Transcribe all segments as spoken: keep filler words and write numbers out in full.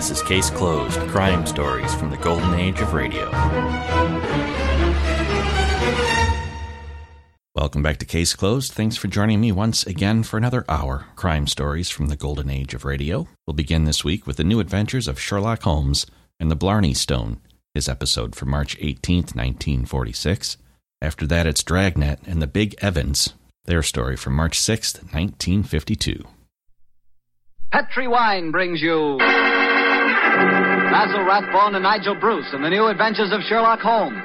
This is Case Closed, Crime Stories from the Golden Age of Radio. Welcome back to Case Closed. Thanks for joining me once again for another hour. Crime Stories from the Golden Age of Radio. We'll begin this week with the new adventures of Sherlock Holmes and the Blarney Stone, his episode for March eighteenth, nineteen forty-six. After that, it's Dragnet and the Big Evans, their story from March sixth, nineteen fifty-two. Petri Wine brings you Basil Rathbone and Nigel Bruce in the new adventures of Sherlock Holmes.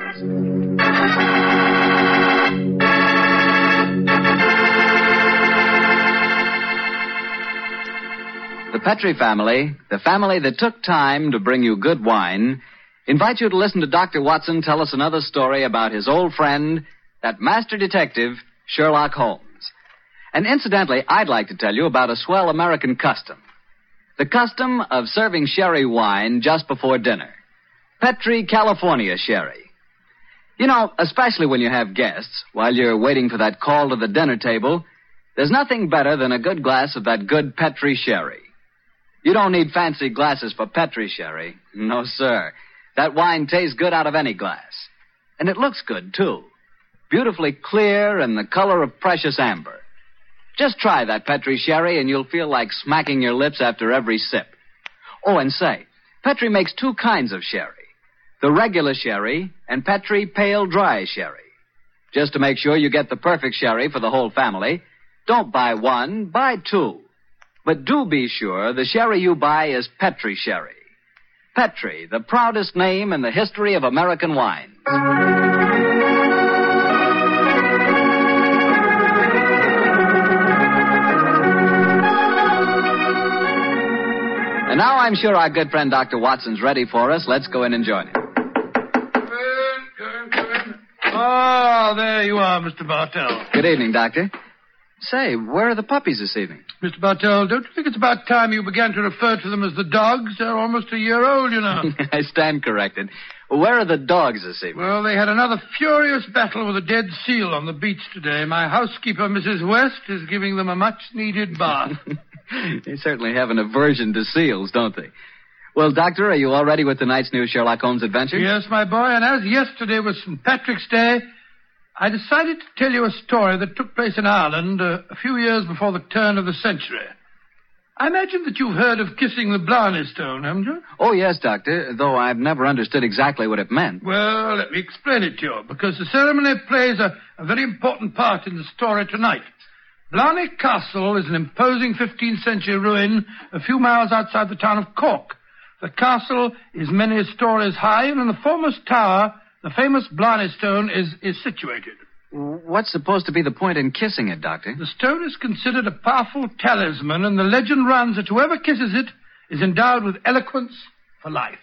The Petri family, the family that took time to bring you good wine, invite you to listen to Doctor Watson tell us another story about his old friend, that master detective, Sherlock Holmes. And incidentally, I'd like to tell you about a swell American custom. The custom of serving sherry wine just before dinner. Petri California sherry. You know, especially when you have guests, while you're waiting for that call to the dinner table, there's nothing better than a good glass of that good Petri sherry. You don't need fancy glasses for Petri sherry. No, sir. That wine tastes good out of any glass. And it looks good, too. Beautifully clear and the color of precious amber. Just try that Petri sherry and you'll feel like smacking your lips after every sip. Oh, and say, Petri makes two kinds of sherry. The regular sherry and Petri pale dry sherry. Just to make sure you get the perfect sherry for the whole family, don't buy one, buy two. But do be sure the sherry you buy is Petri sherry. Petri, the proudest name in the history of American wines. And now I'm sure our good friend Doctor Watson's ready for us. Let's go in and join him. Oh, there you are, Mister Bartell. Good evening, Doctor. Say, where are the puppies this evening? Mister Bartell, don't you think it's about time you began to refer to them as the dogs? They're almost a year old, you know. I stand corrected. Where are the dogs this evening? Well, they had another furious battle with a dead seal on the beach today. My housekeeper, Missus West, is giving them a much-needed bath. They certainly have an aversion to seals, don't they? Well, Doctor, are you all ready with tonight's new Sherlock Holmes adventure? Yes, my boy, and as yesterday was Saint Patrick's Day, I decided to tell you a story that took place in Ireland uh, a few years before the turn of the century. I imagine that you've heard of kissing the Blarney Stone, haven't you? Oh, yes, Doctor, though I've never understood exactly what it meant. Well, let me explain it to you, because the ceremony plays a, a very important part in the story tonight. Blarney Castle is an imposing fifteenth century ruin a few miles outside the town of Cork. The castle is many stories high, and in the foremost tower, the famous Blarney Stone is, is situated. What's supposed to be the point in kissing it, Doctor? The stone is considered a powerful talisman, and the legend runs that whoever kisses it is endowed with eloquence for life.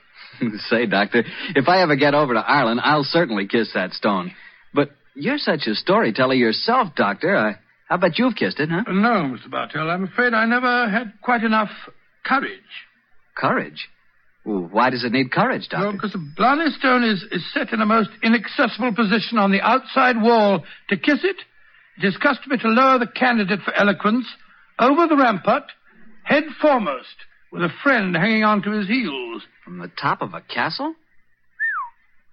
Say, Doctor, if I ever get over to Ireland, I'll certainly kiss that stone. But you're such a storyteller yourself, Doctor. I, I bet you've kissed it, huh? No, Mister Bartell, I'm afraid I never had quite enough courage. Courage? Why does it need courage, Doctor? Well, because the Blarney Stone is, is set in a most inaccessible position on the outside wall. To kiss it, it is customary to lower the candidate for eloquence over the rampart, head foremost, with a friend hanging on to his heels. From the top of a castle?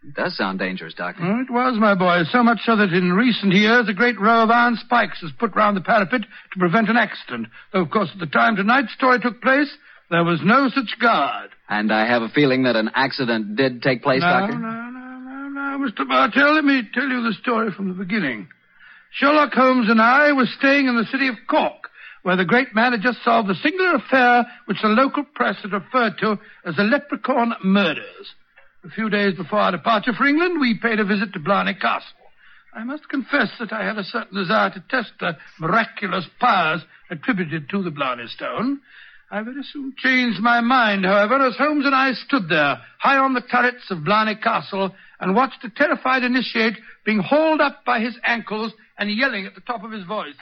It does sound dangerous, Doctor. Well, it was, my boy, so much so that in recent years a great row of iron spikes was put round the parapet to prevent an accident. Though, of course, at the time tonight's story took place, there was no such guard. And I have a feeling that an accident did take place, no, Doctor? No, no, no, no, Mister Bartell, let me tell you the story from the beginning. Sherlock Holmes and I were staying in the city of Cork, where the great man had just solved a singular affair which the local press had referred to as the Leprechaun Murders. A few days before our departure for England, we paid a visit to Blarney Castle. I must confess that I had a certain desire to test the miraculous powers attributed to the Blarney Stone. I very soon changed my mind, however, as Holmes and I stood there, high on the turrets of Blarney Castle, and watched a terrified initiate being hauled up by his ankles and yelling at the top of his voice.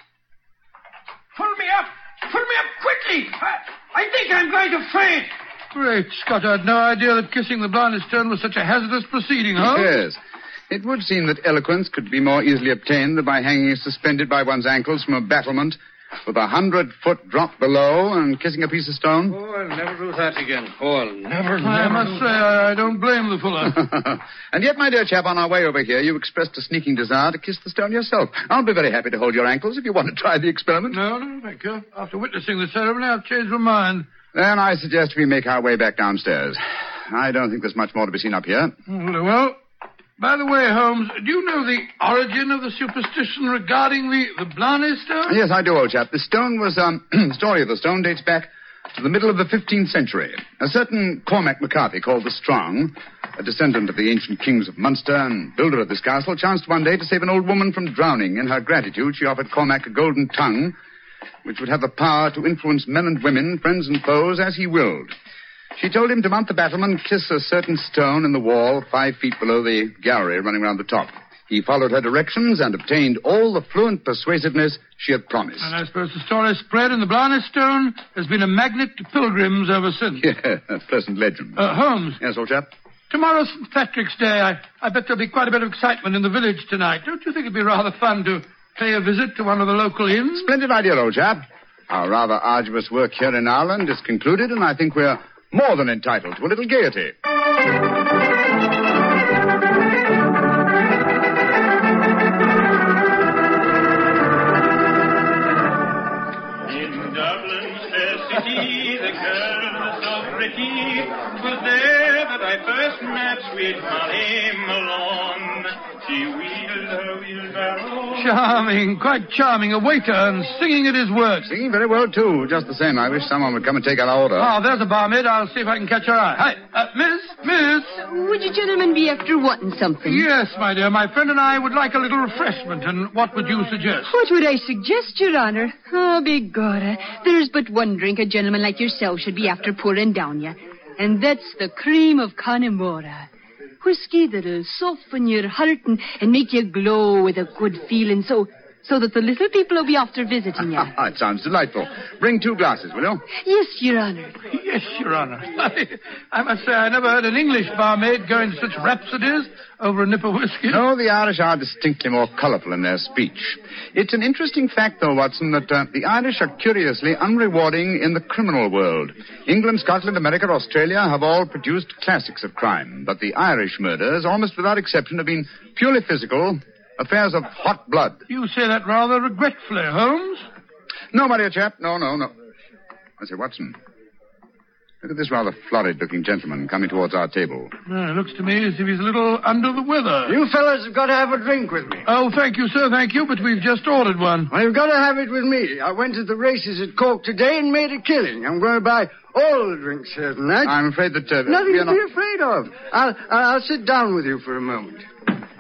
Pull me up! Pull me up quickly! I, I think I'm going to faint! Great Scott, I had no idea that kissing the Blarney Stone was such a hazardous proceeding, Holmes. Yes. It would seem that eloquence could be more easily obtained than by hanging suspended by one's ankles from a battlement with a hundred-foot drop below and kissing a piece of stone? Oh, I'll never do that again. Oh, I'll never, never I must say, I don't blame the fellow. And yet, my dear chap, on our way over here, you expressed a sneaking desire to kiss the stone yourself. I'll be very happy to hold your ankles if you want to try the experiment. No, no, thank you. After witnessing the ceremony, I've changed my mind. Then I suggest we make our way back downstairs. I don't think there's much more to be seen up here. Very well. By the way, Holmes, do you know the origin of the superstition regarding the, the Blarney Stone? Yes, I do, old chap. The stone was, um, the story of the stone dates back to the middle of the fifteenth century. A certain Cormac McCarthy, called the Strong, a descendant of the ancient kings of Munster and builder of this castle, chanced one day to save an old woman from drowning. In her gratitude, she offered Cormac a golden tongue, which would have the power to influence men and women, friends and foes, as he willed. She told him to mount the battlement, kiss a certain stone in the wall five feet below the gallery running round the top. He followed her directions and obtained all the fluent persuasiveness she had promised. And I suppose the story spread, and the Blarney Stone has been a magnet to pilgrims ever since. Yeah, a pleasant legend. Uh, Holmes. Yes, old chap? Tomorrow's Saint Patrick's Day. I, I bet there'll be quite a bit of excitement in the village tonight. Don't you think it'd be rather fun to pay a visit to one of the local inns? Splendid idea, old chap. Our rather arduous work here in Ireland is concluded, and I think we're more than entitled to a little gaiety. In Dublin's fair city, the girls of pretty, 'twas there that I first met sweet Molly Malone. She wheeled her wheelbarrow. Charming, quite charming. A waiter and singing at his work. Singing very well, too. Just the same. I wish someone would come and take our order. Oh, there's a barmaid. I'll see if I can catch her eye. Hi, uh, miss, miss. Would you gentlemen be after wanting something? Yes, my dear. My friend and I would like a little refreshment. And what would you suggest? What would I suggest, Your Honor? Oh, begorra. There's but one drink a gentleman like yourself should be after pouring down you. And that's the cream of Connemora. Whiskey that'll soften your heart and, and make you glow with a good feeling so so that the little people will be after visiting you. It sounds delightful. Bring two glasses, will you? Yes, Your Honor. Yes, Your Honor. I, I must say I never heard an English barmaid go into such rhapsodies over a nip of whiskey. No, the Irish are distinctly more colourful in their speech. It's an interesting fact, though, Watson, that uh, the Irish are curiously unrewarding in the criminal world. England, Scotland, America, Australia have all produced classics of crime, but the Irish murders, almost without exception, have been purely physical affairs of hot blood. You say that rather regretfully, Holmes. No, my dear chap. No, no, no. I say, Watson, look at this rather florid-looking gentleman coming towards our table. Uh, looks to me as if he's a little under the weather. You fellas have got to have a drink with me. Oh, thank you, sir, thank you, but we've just ordered one. Well, you've got to have it with me. I went to the races at Cork today and made a killing. I'm going to buy all the drinks here tonight. I'm afraid that... Uh, Nothing to not... be afraid of. I'll, I'll sit down with you for a moment.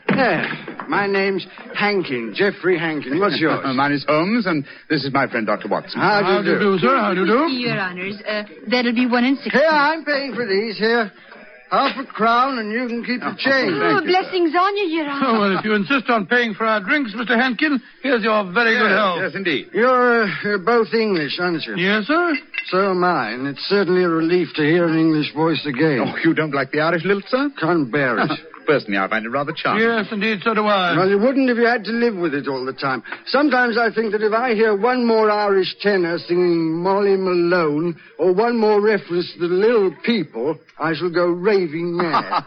There. My name's Hankin, Jeffrey Hankin. What's yours? Mine is Holmes, and this is my friend, Doctor Watson. How do you How do, do? do, sir? How do you do? Your Honours, uh, that'll be one and six. Here, I'm paying for these, here. Half a crown, and you can keep the change. Oh, oh blessings sir. on you, Your Honour. Oh, well, if you insist on paying for our drinks, Mister Hankin, here's your very yes, good health. Yes, indeed. You're, uh, you're both English, aren't you? Yes, sir. So am I, and it's certainly a relief to hear an English voice again. Oh, you don't like the Irish lilt, sir? Can't bear it. Personally, I find it rather charming. Yes, indeed, so do I. Well, you wouldn't if you had to live with it all the time. Sometimes I think that if I hear one more Irish tenor singing Molly Malone, or one more reference to the little people, I shall go raving mad.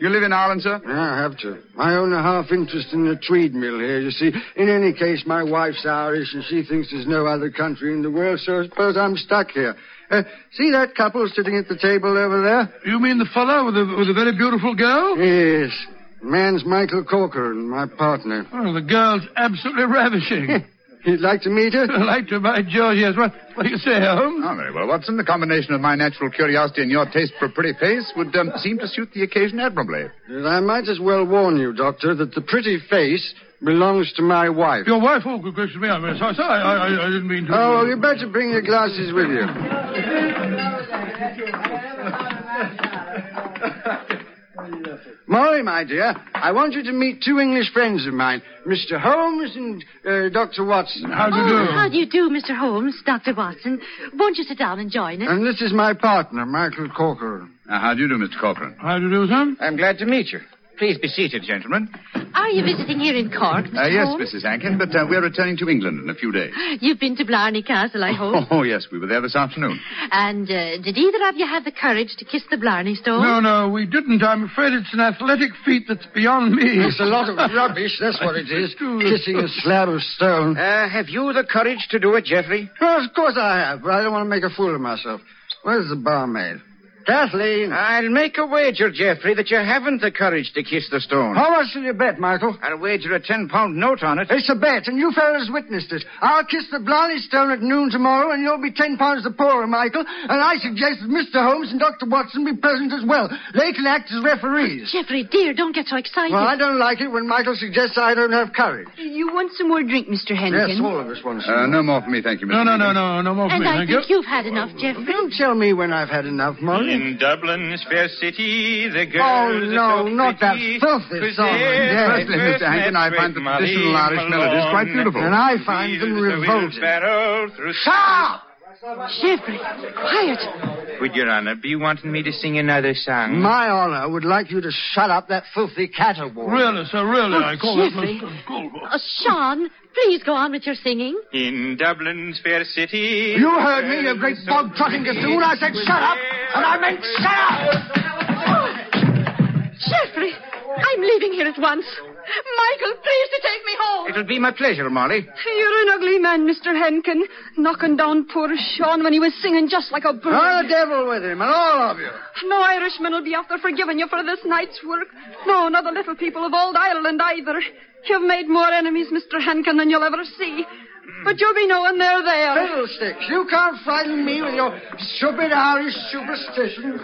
You live in Ireland, sir? Yeah, I have to. I own a half interest in a tweed mill here, you see. In any case, my wife's Irish, and she thinks there's no other country in the world, so I suppose I'm stuck here. Uh, see that couple sitting at the table over there? You mean the fellow with the, with the very beautiful girl? Yes. The man's Michael Corcoran, my partner. Oh, the girl's absolutely ravishing. You'd like to meet her? I'd like to, by George, yes. What, what do you say, Holmes? Oh, very well, Watson. The combination of my natural curiosity and your taste for a pretty face would um, seem to suit the occasion admirably. I might as well warn you, Doctor, that the pretty face belongs to my wife. Your wife? Oh, good question me. I'm sorry. sorry. I, I, I didn't mean to... Oh, well, you better bring your glasses with you. Molly, my dear, I want you to meet two English friends of mine, Mister Holmes and uh, Doctor Watson. How do you oh, do? How do you do, Mister Holmes, Doctor Watson? Won't you sit down and join us? And this is my partner, Michael Corcoran. Now, how do you do, Mister Corcoran? How do you do, sir? I'm glad to meet you. Please be seated, gentlemen. Are you visiting here in Cork, Mister Uh, yes, Holmes? Missus Hankin, but uh, we're returning to England in a few days. You've been to Blarney Castle, I hope? Oh, oh yes, we were there this afternoon. And uh, did either of you have the courage to kiss the Blarney Stone? No, no, we didn't. I'm afraid it's an athletic feat that's beyond me. It's a lot of rubbish, that's what it is. Kissing a slab of stone. Uh, have you the courage to do it, Geoffrey? Well, of course I have, but I don't want to make a fool of myself. Where's the barmaid? Kathleen. I'll make a wager, Geoffrey, that you haven't the courage to kiss the stone. How much will you bet, Michael? I'll wager a ten-pound note on it. It's a bet, and you fellas witnessed it. I'll kiss the Blarney Stone at noon tomorrow, and you'll be ten pounds the poorer, Michael. And I suggest that Mister Holmes and Doctor Watson be present as well. They can act as referees. Oh, Geoffrey, dear, don't get so excited. Well, I don't like it when Michael suggests I don't have courage. You want some more drink, Mister Hankin? Yes, all of us want some uh, more. No more for me, thank you, Mister No, no, no, no, no more for and me, I thank you. And I think you've had enough, Geoffrey. Don't tell me when I've had enough, Molly. In Dublin's fair city, the girls... Oh, no, are so not that filthy song. Firstly, Mister Hankin, I find the traditional Irish melodies quite beautiful. And I find them revolting. Stop! Geoffrey, quiet. Would Your Honor be wanting me to sing another song? My Honor would like you to shut up that filthy caterwaul. Really, sir, really, oh, I call Geoffrey. That... Uh, Sean, please go on with your singing. In Dublin's fair city... You heard me, you great bog-trotting gossoon. I said shut up, and I meant shut up! Oh, Geoffrey, I'm leaving here at once. Michael, please to take me home. It'll be my pleasure, Molly. You're an ugly man, Mister Hankin, knocking down poor Sean when he was singing just like a bird. Oh, the devil with him, and all of you. No Irishman will be after forgiving you for this night's work. No, not the little people of old Ireland either. You've made more enemies, Mister Hankin, than you'll ever see. But you'll be knowing they're there. Fiddlesticks, you can't frighten me with your stupid Irish superstition.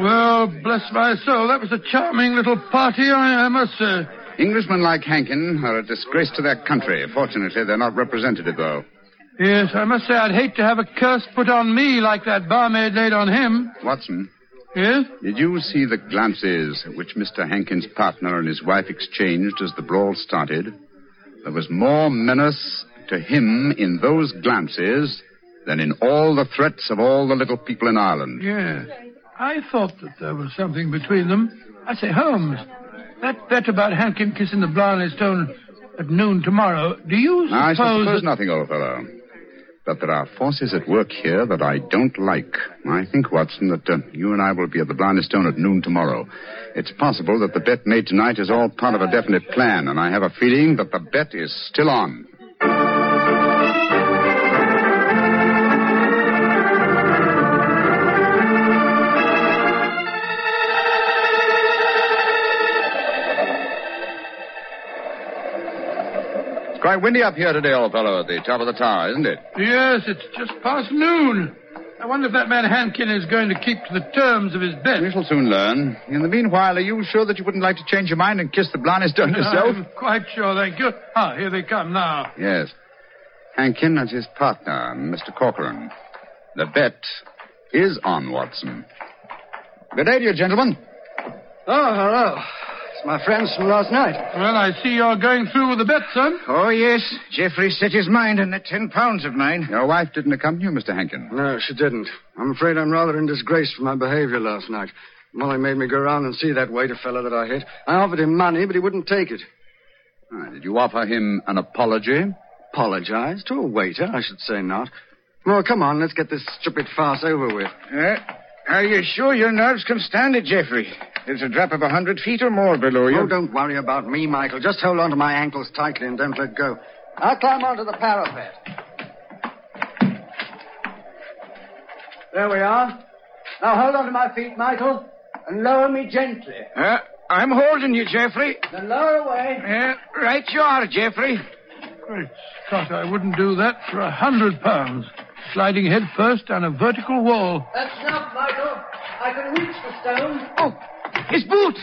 Well, bless my soul, that was a charming little party, I, I must say. Englishmen like Hankin are a disgrace to their country. Fortunately, they're not representative, though. Yes, I must say I'd hate to have a curse put on me like that barmaid laid on him. Watson. Yes? Did you see the glances which Mister Hankin's partner and his wife exchanged as the brawl started? There was more menace to him in those glances than in all the threats of all the little people in Ireland. Yes. I thought that there was something between them. I say, Holmes, that bet about Hankin kissing the Blarney Stone at noon tomorrow, do you suppose... I suppose that... nothing, old fellow. But there are forces at work here that I don't like. I think, Watson, that uh, you and I will be at the Blarney Stone at noon tomorrow. It's possible that the bet made tonight is all part of a definite plan, and I have a feeling that the bet is still on. It's quite windy up here today, old fellow, at the top of the tower, isn't it? Yes, it's just past noon. I wonder if that man Hankin is going to keep to the terms of his bet. We shall soon learn. In the meanwhile, are you sure that you wouldn't like to change your mind and kiss the Blarney Stone yourself? I'm quite sure, thank you. Ah, here they come now. Yes. Hankin and his partner, Mister Corcoran. The bet is on, Watson. Good day to you, gentlemen. Oh, hello. My friends from last night. Well, I see you're going through with the bet, son. Oh, yes. Geoffrey set his mind on that ten pounds of mine. Your wife didn't accompany you, Mister Hankin? No, she didn't. I'm afraid I'm rather in disgrace for my behavior last night. Molly made me go round and see that waiter fellow that I hit. I offered him money, but he wouldn't take it. Right, did you offer him an apology? Apologize? To a waiter? I should say not. Well, come on, let's get this stupid farce over with. Uh, are you sure your nerves can stand it, Geoffrey? There's a drop of a hundred feet or more below you. Oh, don't worry about me, Michael. Just hold on to my ankles tightly and don't let go. I'll climb onto the parapet. There we are. Now hold on to my feet, Michael, and lower me gently. Uh, I'm holding you, Geoffrey. Then lower away. Uh, right you are, Geoffrey. Great Scott, I wouldn't do that for a hundred pounds. Sliding head first down a vertical wall. That's enough, Michael. I can reach the stone. Oh. His boots!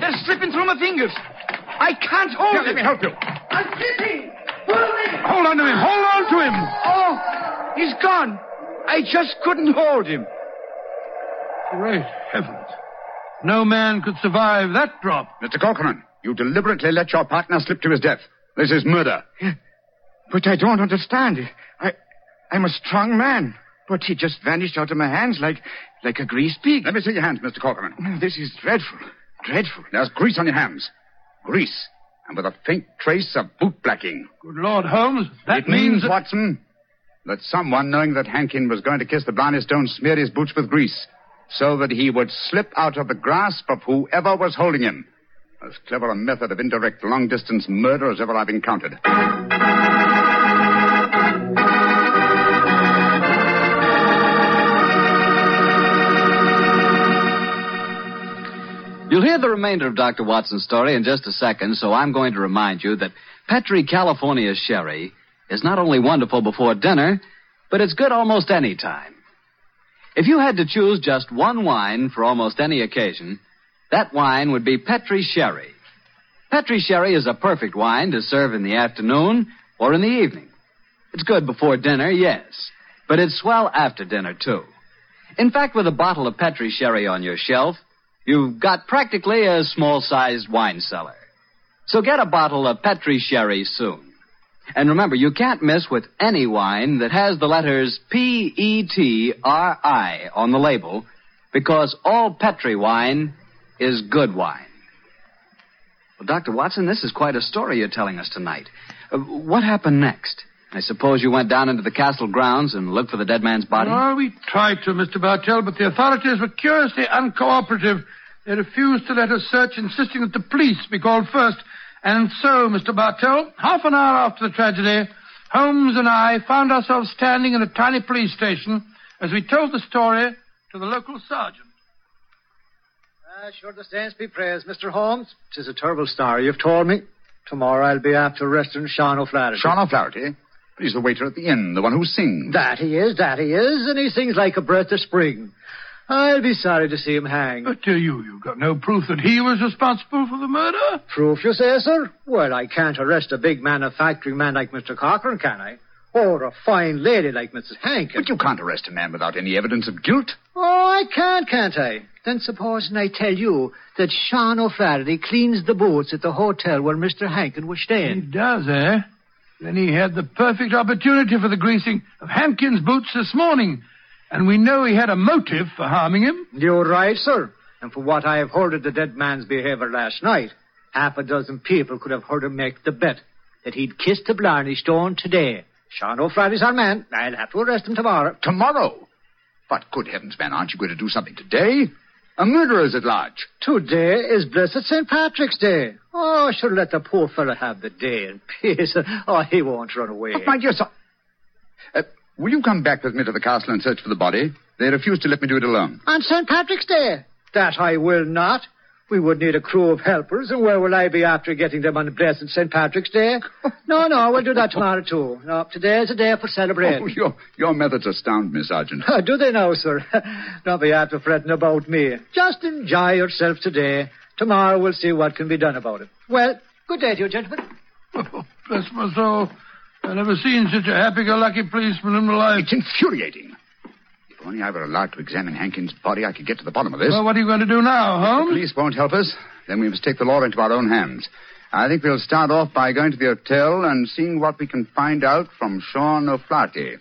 They're slipping through my fingers. I can't hold Here, it. Let me help you. I'm slipping. Hold on to him. Hold on to him. Oh, he's gone. I just couldn't hold him. Great heavens. No man could survive that drop. Mister Corcoran, you deliberately let your partner slip to his death. This is murder. But I don't understand. I, I'm a strong man. But he just vanished out of my hands like like a grease pig. Let me see your hands, Mister Corcoran. This is dreadful. Dreadful. There's grease on your hands. grease, and with a faint trace of bootblacking. Good Lord, Holmes, that it means... It means, that... Watson, that someone, knowing that Hankin was going to kiss the Blarney Stone, smeared his boots with grease so that he would slip out of the grasp of whoever was holding him. As clever a method of indirect long-distance murder as ever I've encountered. You'll hear the remainder of Doctor Watson's story in just a second, so I'm going to remind you that Petri California Sherry is not only wonderful before dinner, but it's good almost any time. If you had to choose just one wine for almost any occasion, that wine would be Petri Sherry. Petri Sherry is a perfect wine to serve in the afternoon or in the evening. It's good before dinner, yes, but it's swell after dinner, too. In fact, with a bottle of Petri Sherry on your shelf, you've got practically a small-sized wine cellar. So get a bottle of Petri Sherry soon. And remember, you can't miss with any wine that has the letters P E T R I on the label, because all Petri wine is good wine. Well, Doctor Watson, this is quite a story you're telling us tonight. Uh, what happened next? I suppose you went down into the castle grounds and looked for the dead man's body? Oh, we tried to, Mister Bartell, but the authorities were curiously uncooperative. They refused to let us search, insisting that the police be called first. And so, Mister Bartell, half an hour after the tragedy, Holmes and I found ourselves standing in a tiny police station as we told the story to the local sergeant. Uh, sure the saints be praised, Mister Holmes. 'Tis a terrible story you've told me. Tomorrow I'll be after arresting Sean O'Flaherty. Sean O'Flaherty? He's the waiter at the inn, the one who sings. That he is, that he is, and he sings like a breath of spring. I'll be sorry to see him hanged. But to you, you've got no proof that he was responsible for the murder? Proof, you say, sir? Well, I can't arrest a big manufacturing man like Mister Corcoran, can I? Or a fine lady like Missus Hankin. But you can't arrest a man without any evidence of guilt. Oh, I can't, can't I? Then supposing I tell you that Sean O'Flaherty cleans the boots at the hotel where Mister Hankin was staying. He does, eh? Then he had the perfect opportunity for the greasing of Hankin's boots this morning. And we know he had a motive for harming him. You're right, sir. And for what I have heard of the dead man's behavior last night, half a dozen people could have heard him make the bet that he'd kissed the Blarney Stone today. Sean O'Flaherty's our man. I'll have to arrest him tomorrow. Tomorrow? But good heavens, man, aren't you going to do something today? A murderer's at large. Today is blessed Saint Patrick's Day. Oh, I should let the poor fellow have the day in peace. Oh, he won't run away. But my dear sir, uh, will you come back with me to the castle and search for the body? They refuse to let me do it alone. On Saint Patrick's Day? That I will not. We would need a crew of helpers, and where will I be after getting them on the blessed Saint Patrick's Day? No, no, we'll do that tomorrow, too. No, today is a day for celebrating. Oh, your, your methods astound me, Sergeant. Oh, do they now, sir? Don't be after fretting about me. Just enjoy yourself today. Tomorrow we'll see what can be done about it. Well, good day to you, gentlemen. Oh, bless my soul. I've never seen such a happy-go-lucky policeman in my life. It's infuriating. If only I were allowed to examine Hankin's body, I could get to the bottom of this. Well, what are you going to do now, Holmes? If the police won't help us, then we must take the law into our own hands. I think we'll start off by going to the hotel and seeing what we can find out from Sean O'Flaherty.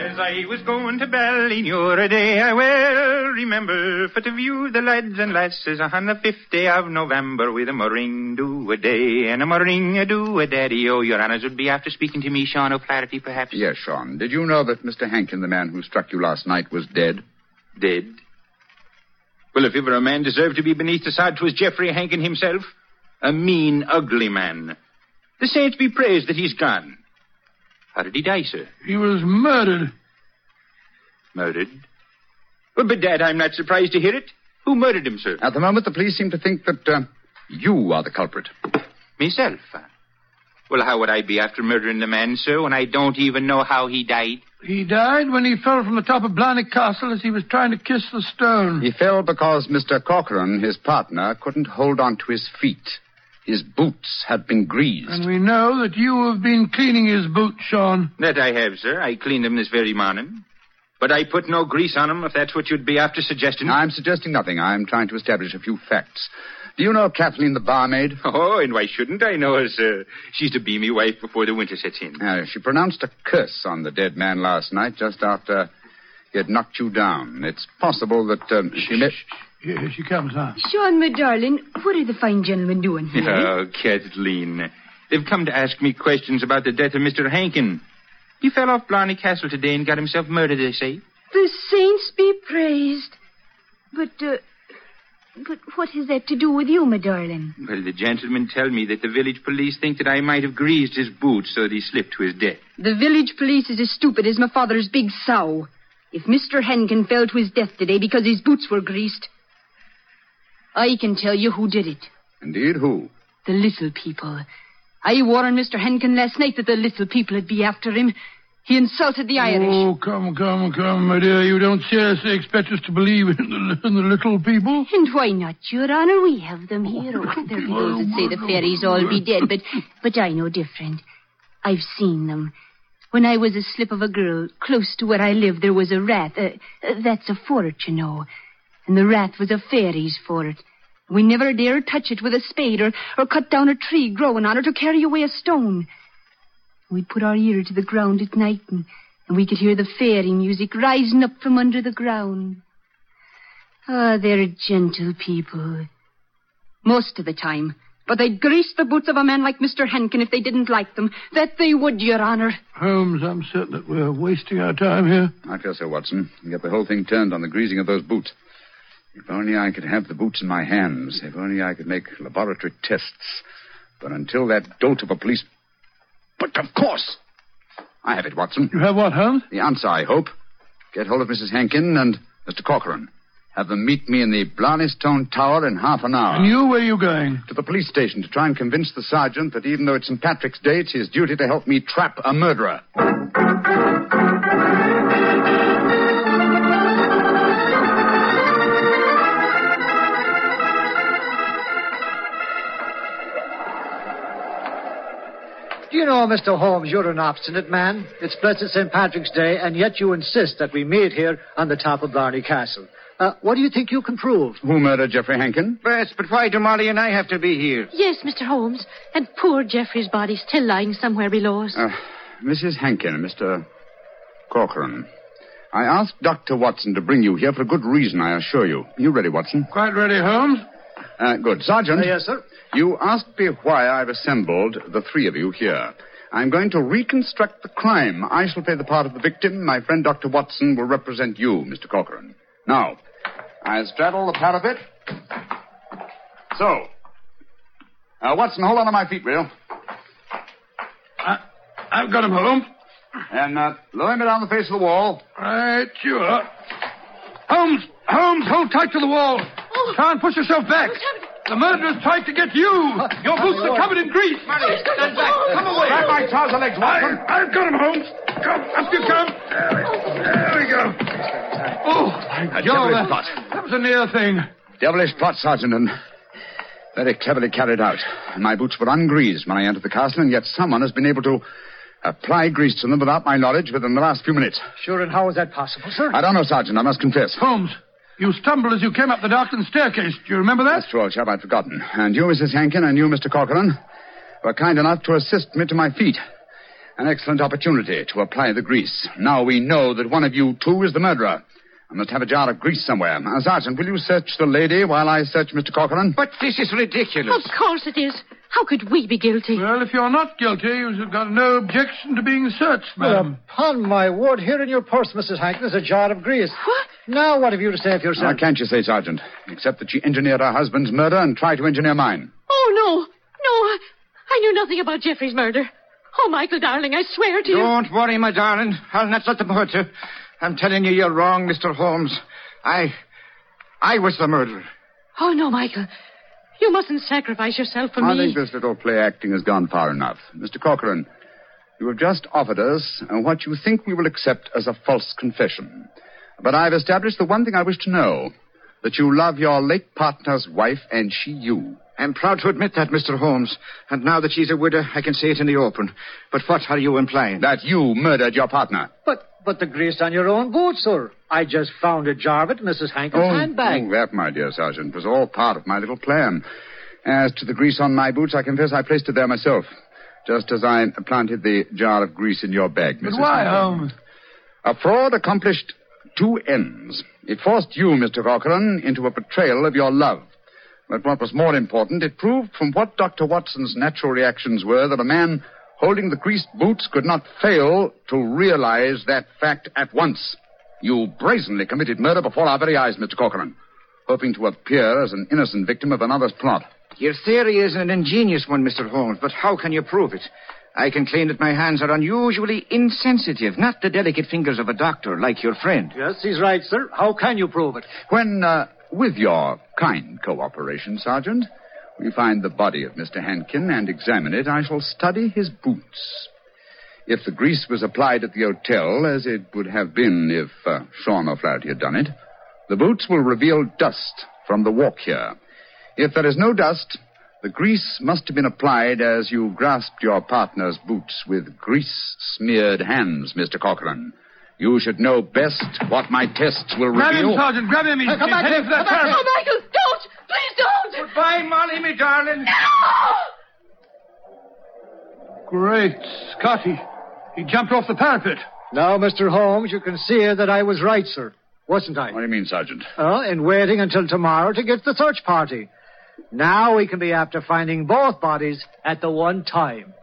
As I was going to Ballinure day, I will remember for to view the lads and lasses on the fifth day of November with a murring do a day and a murring a do a daddy. Oh, your honours would be after speaking to me, Sean O'Flaherty, perhaps. Yes, Sean. Did you know that Mister Hankin, the man who struck you last night, was dead? Dead? Well, if ever a man deserved to be beneath the sod, 'twas Jeffrey Hankin himself. A mean, ugly man. The saints be praised that he's gone. How did he die, sir? He was murdered. Murdered? Well, bedad, I'm not surprised to hear it. Who murdered him, sir? At the moment, the police seem to think that uh, you are the culprit. Myself? Well, how would I be after murdering the man, sir, when I don't even know how he died? He died when he fell from the top of Blarney Castle as he was trying to kiss the stone. He fell because Mister Corcoran, his partner, couldn't hold on to his feet. His boots had been greased. And we know that you have been cleaning his boots, Sean. That I have, sir. I cleaned them this very morning. But I put no grease on him, if that's what you'd be after suggesting. I'm suggesting nothing. I'm trying to establish a few facts. Do you know Kathleen, the barmaid? Oh, and why shouldn't I know her, sir? She's to be me wife before the winter sets in. Uh, she pronounced a curse on the dead man last night just after he had knocked you down. It's possible that um, she met... Here she comes, huh? Sean, my darling, what are the fine gentlemen doing here? Oh, Kathleen, they've come to ask me questions about the death of Mister Hankin. He fell off Blarney Castle today and got himself murdered, they say. The saints be praised. But, uh... But what has that to do with you, my darling? Well, the gentlemen tell me that the village police think that I might have greased his boots so that he slipped to his death. The village police is as stupid as my father's big sow. If Mister Hankin fell to his death today because his boots were greased, I can tell you who did it. Indeed, who? The little people. I warned Mister Hankin last night that the little people would be after him. He insulted the Irish. Oh, come, come, come, my dear. You don't seriously expect us to believe in the, in the little people? And why not, Your Honor? We have them here. Oh, oh, there'll be those that say the fairies all be dead, but, but I know different. I've seen them. When I was a slip of a girl, close to where I lived, there was a rat. Uh, uh, that's a fort, you know. And the rat was a fairy's fort. We never dare touch it with a spade or, or cut down a tree growing on it or carry away a stone. We'd put our ear to the ground at night and, and we could hear the fairy music rising up from under the ground. Ah, oh, they're gentle people. Most of the time. But they'd grease the boots of a man like Mister Hankin if they didn't like them. That they would, Your Honor. Holmes, I'm certain that we're wasting our time here. I feel so, Watson. You get the whole thing turned on the greasing of those boots. If only I could have the boots in my hands. If only I could make laboratory tests. But until that dolt of a police... But of course. I have it, Watson. You have what, Holmes? The answer, I hope. Get hold of Missus Hankin and Mister Corcoran. Have them meet me in the Blarney Stone Tower in half an hour. And you, where are you going? To the police station to try and convince the sergeant that even though it's Saint Patrick's Day, it's his duty to help me trap a murderer. Do you know, Mister Holmes, you're an obstinate man. It's blessed Saint Patrick's Day, and yet you insist that we meet here on the top of Blarney Castle. Uh, what do you think you can prove? Who murdered Jeffrey Hankin? Yes, but why do Molly and I have to be here? Yes, Mister Holmes, and poor Jeffrey's body still lying somewhere below us. Uh, Missus Hankin, Mister Corcoran, I asked Doctor Watson to bring you here for a good reason, I assure you. You ready, Watson? Quite ready, Holmes. Uh, good. Sergeant. Uh, yes, sir? You asked me why I've assembled the three of you here. I'm going to reconstruct the crime. I shall play the part of the victim. My friend Doctor Watson will represent you, Mister Corcoran. Now, I straddle the parapet. So. Uh, Watson, hold on to my feet, will you? I, I've got him, Holmes. And uh, lower me down the face of the wall. Right, you are. Holmes, Holmes, hold tight to the wall. Oh. Try and push yourself back. The murderer's tried to get you. Your boots are covered in grease. Money, stand back. Come away. Grab my trouser legs, Watson. I, I've got him, Holmes. Come, up you come. There we go. Oh, a devilish plot. That was a near thing. Devilish plot, Sergeant, and very cleverly carried out. My boots were ungreased when I entered the castle, and yet someone has been able to apply grease to them without my knowledge within the last few minutes. Sure, and how is that possible, sir? I don't know, Sergeant. I must confess. Holmes. You stumbled as you came up the darkened staircase. Do you remember that? That's true, old chap. I'd forgotten. And you, Missus Hankin, and you, Mister Corcoran, were kind enough to assist me to my feet. An excellent opportunity to apply the grease. Now we know that one of you two is the murderer. I must have a jar of grease somewhere. Now, Sergeant, will you search the lady while I search Mister Corcoran? But this is ridiculous. Of course it is. How could we be guilty? Well, if you're not guilty, you've got no objection to being searched, ma'am. Well, upon my word, here in your purse, Missus Hankin, is a jar of grease. What? Now what have you to say of yourself? Now, can't you say, Sergeant? Except that she engineered her husband's murder and tried to engineer mine. Oh, no. No, I knew nothing about Jeffrey's murder. Oh, Michael, darling, I swear to you... Don't worry, my darling. I'll not let them hurt you. I'm telling you, you're wrong, Mister Holmes. I... I was the murderer. Oh, no, Michael... You mustn't sacrifice yourself for me. I think this little play acting has gone far enough. Mister Corcoran, you have just offered us what you think we will accept as a false confession. But I've established the one thing I wish to know, that you love your late partner's wife and she you. I'm proud to admit that, Mister Holmes. And now that she's a widow, I can say it in the open. But what are you implying? That you murdered your partner. But but the grease on your own boots, sir. I just found a jar of it in Missus Hankin's oh, handbag. Oh, that, my dear Sergeant, was all part of my little plan. As to the grease on my boots, I confess I placed it there myself, just as I planted the jar of grease in your bag, Missus But why, Holmes? A fraud accomplished two ends. It forced you, Mister Corcoran, into a betrayal of your love. But what was more important, it proved from what Doctor Watson's natural reactions were that a man holding the greased boots could not fail to realize that fact at once. You brazenly committed murder before our very eyes, Mister Corcoran, hoping to appear as an innocent victim of another's plot. Your theory is an ingenious one, Mister Holmes, but how can you prove it? I can claim that my hands are unusually insensitive, not the delicate fingers of a doctor like your friend. Yes, he's right, sir. How can you prove it? When, uh, with your kind cooperation, Sergeant, we find the body of Mister Hankin and examine it, I shall study his boots. If the grease was applied at the hotel, as it would have been if uh, Sean O'Flaherty had done it, the boots will reveal dust from the walk here. If there is no dust, the grease must have been applied as you grasped your partner's boots with grease-smeared hands, Mister Corcoran. You should know best what my tests will grab reveal. Grab him, Sergeant. Grab him. He's come back. Come back. Oh, Michael, don't. Please don't. Goodbye, Molly, my darling. No! Great Scotty. He jumped off the parapet. Now, Mister Holmes, you can see that I was right, sir. Wasn't I? What do you mean, Sergeant? Oh, in waiting until tomorrow to get the search party. Now we can be after finding both bodies at the one time.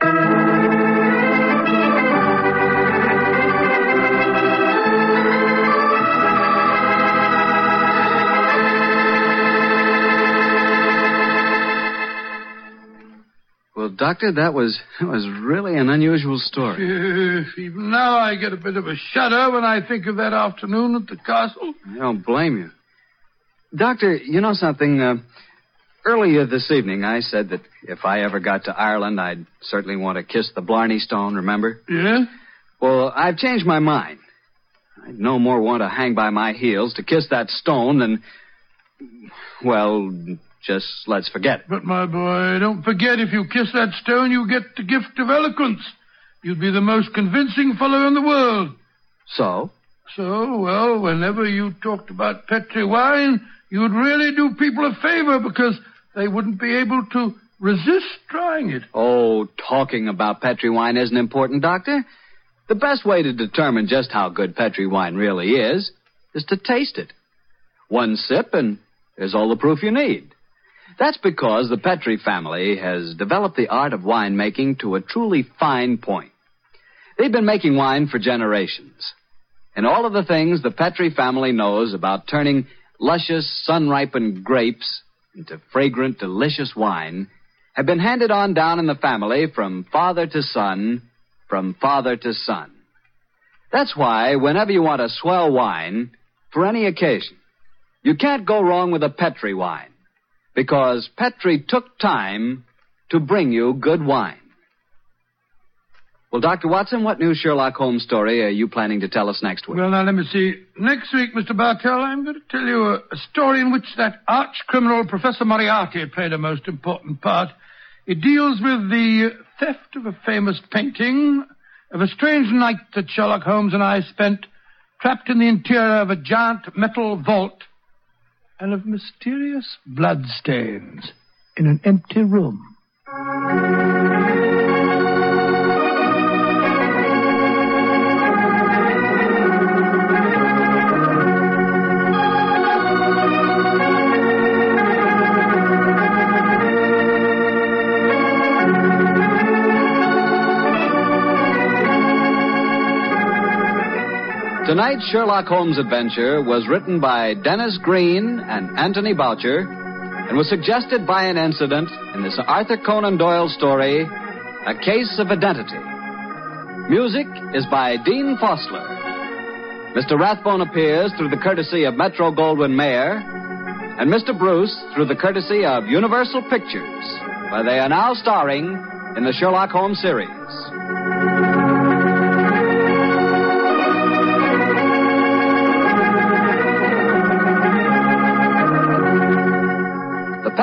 Well, Doctor, that was that was really an unusual story. Uh, even now I get a bit of a shudder when I think of that afternoon at the castle. I don't blame you. Doctor, you know something? Uh, Earlier this evening, I said that if I ever got to Ireland, I'd certainly want to kiss the Blarney Stone, remember? Yeah? Well, I've changed my mind. I'd no more want to hang by my heels to kiss that stone than, well, just let's forget it. But, my boy, don't forget, if you kiss that stone, you get the gift of eloquence. You'd be the most convincing fellow in the world. So? So, well, whenever you talked about Petri wine, you'd really do people a favor because they wouldn't be able to resist trying it. Oh, talking about Petri wine isn't important, Doctor. The best way to determine just how good Petri wine really is is to taste it. One sip and there's all the proof you need. That's because the Petri family has developed the art of winemaking to a truly fine point. They've been making wine for generations. And all of the things the Petri family knows about turning luscious, sun-ripened grapes into fragrant, delicious wine have been handed on down in the family from father to son, from father to son. That's why whenever you want a swell wine, for any occasion, you can't go wrong with a Petri wine, because Petri took time to bring you good wine. Well, Doctor Watson, what new Sherlock Holmes story are you planning to tell us next week? Well, now, let me see. Next week, Mister Bartell, I'm going to tell you a, a story in which that arch-criminal Professor Moriarty played a most important part. It deals with the theft of a famous painting of a strange night that Sherlock Holmes and I spent trapped in the interior of a giant metal vault and of mysterious bloodstains in an empty room. Tonight's Sherlock Holmes adventure was written by Dennis Green and Anthony Boucher and was suggested by an incident in the Sir Arthur Conan Doyle story, A Case of Identity. Music is by Dean Fossler. Mister Rathbone appears through the courtesy of Metro-Goldwyn-Mayer and Mister Bruce through the courtesy of Universal Pictures, where they are now starring in the Sherlock Holmes series.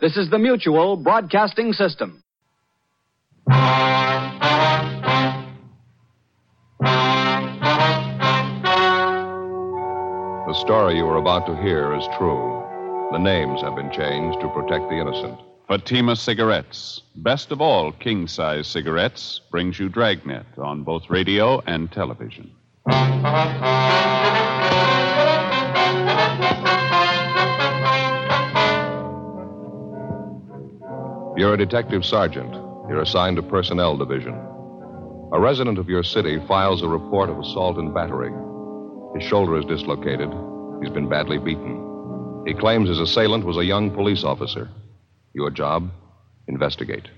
This is the Mutual Broadcasting System. The story you are about to hear is true. The names have been changed to protect the innocent. Fatima Cigarettes, best of all king-size cigarettes, brings you Dragnet on both radio and television. You're a detective sergeant. You're assigned to personnel division. A resident of your city files a report of assault and battery. His shoulder is dislocated. He's been badly beaten. He claims his assailant was a young police officer. Your job, investigate.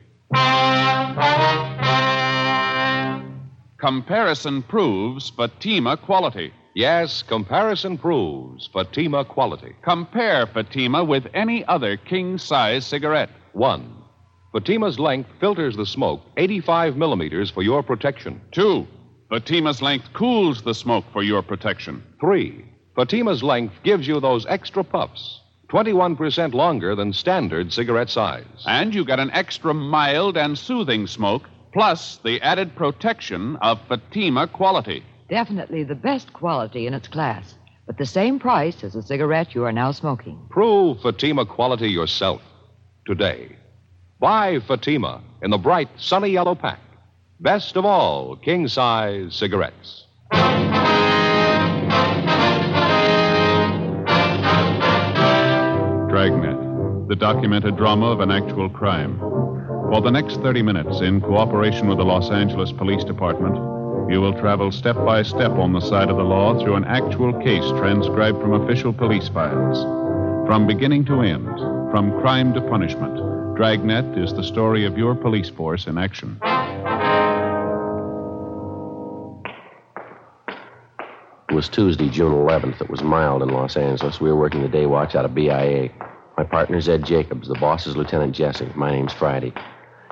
Comparison proves Fatima quality. Yes, comparison proves Fatima quality. Compare Fatima with any other king-size cigarette. One, Fatima's length filters the smoke eighty-five millimeters for your protection. Two, Fatima's length cools the smoke for your protection. Three, Fatima's length gives you those extra puffs. twenty-one percent longer than standard cigarette size. And you get an extra mild and soothing smoke, plus the added protection of Fatima quality. Definitely the best quality in its class, but the same price as the cigarette you are now smoking. Prove Fatima quality yourself today. Buy Fatima in the bright, sunny yellow pack. Best of all, king-size cigarettes. Dragnet, the documented drama of an actual crime. For the next thirty minutes, in cooperation with the Los Angeles Police Department, you will travel step by step on the side of the law through an actual case transcribed from official police files. From beginning to end, from crime to punishment, Dragnet is the story of your police force in action. It was Tuesday, June eleventh. It was mild in Los Angeles. We were working the day watch out of B I A. My partner's Ed Jacobs. The boss is Lieutenant Jesse. My name's Friday.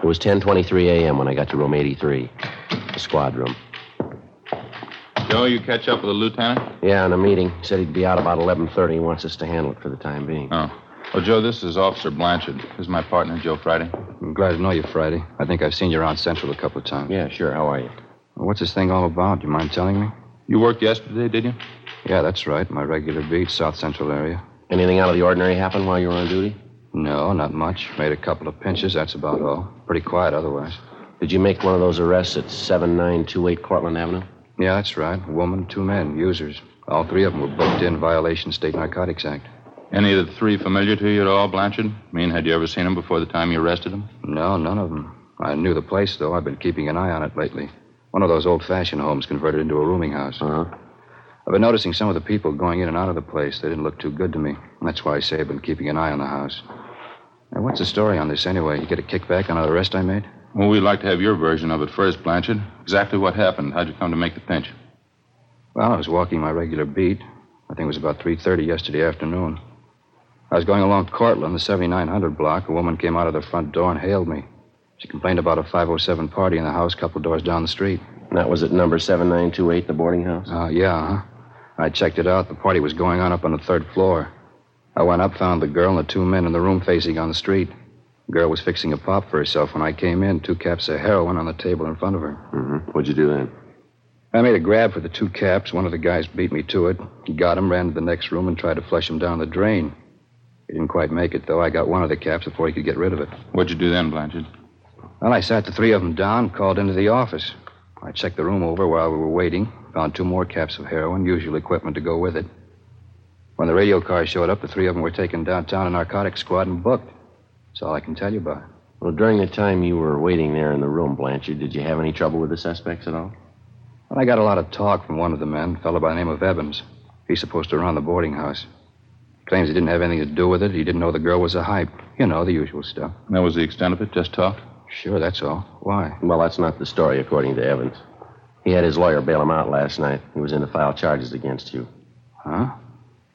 It was ten twenty-three a.m. when I got to room eighty-three, the squad room. Joe, you catch up with the lieutenant? Yeah, in a meeting. He said he'd be out about eleven thirty. He wants us to handle it for the time being. Oh. Well, Joe, this is Officer Blanchard. This is my partner, Joe Friday. I'm glad to know you, Friday. I think I've seen you around Central a couple of times. Yeah, sure. How are you? Well, what's this thing all about? Do you mind telling me? You worked yesterday, did you? Yeah, that's right. My regular beat, South Central area. Anything out of the ordinary happen while you were on duty? No, not much. Made a couple of pinches, that's about all. Pretty quiet otherwise. Did you make one of those arrests at seven nine two eight Cortland Avenue? Yeah, that's right. A woman, two men, users. All three of them were booked in violation of State Narcotics Act. Any of the three familiar to you at all, Blanchard? I mean, had you ever seen them before the time you arrested them? No, none of them. I knew the place, though. I've been keeping an eye on it lately. One of those old-fashioned homes converted into a rooming house. Uh-huh. I've been noticing some of the people going in and out of the place. They didn't look too good to me. That's why I say I've been keeping an eye on the house. Now, what's the story on this, anyway? You get a kickback on an arrest I made? Well, we'd like to have your version of it first, Blanchard. Exactly what happened. How'd you come to make the pinch? Well, I was walking my regular beat. I think it was about three thirty yesterday afternoon. I was going along Cortland, the seventy-nine hundred block. A woman came out of the front door and hailed me. She complained about a five oh seven party in the house a couple doors down the street. And that was at number seven nine two eight, the boarding house? Uh, yeah. I checked it out. The party was going on up on the third floor. I went up, found the girl and the two men in the room facing on the street. The girl was fixing a pop for herself when I came in. Two caps of heroin on the table in front of her. Mm-hmm. What'd you do then? I made a grab for the two caps. One of the guys beat me to it. He got him, ran to the next room, and tried to flush him down the drain. He didn't quite make it, though. I got one of the caps before he could get rid of it. What'd you do then, Blanchard? Well, I sat the three of them down, called into the office. I checked the room over while we were waiting, found two more caps of heroin, usual equipment to go with it. When the radio car showed up, the three of them were taken downtown in narcotics squad and booked. That's all I can tell you about it. Well, during the time you were waiting there in the room, Blanchard, did you have any trouble with the suspects at all? Well, I got a lot of talk from one of the men, a fellow by the name of Evans. He's supposed to run the boarding house. Claims he didn't have anything to do with it. He didn't know the girl was a hype. You know, the usual stuff. And that was the extent of it, just talk? Sure, that's all. Why? Well, that's not the story, according to Evans. He had his lawyer bail him out last night. He was in to file charges against you. Huh?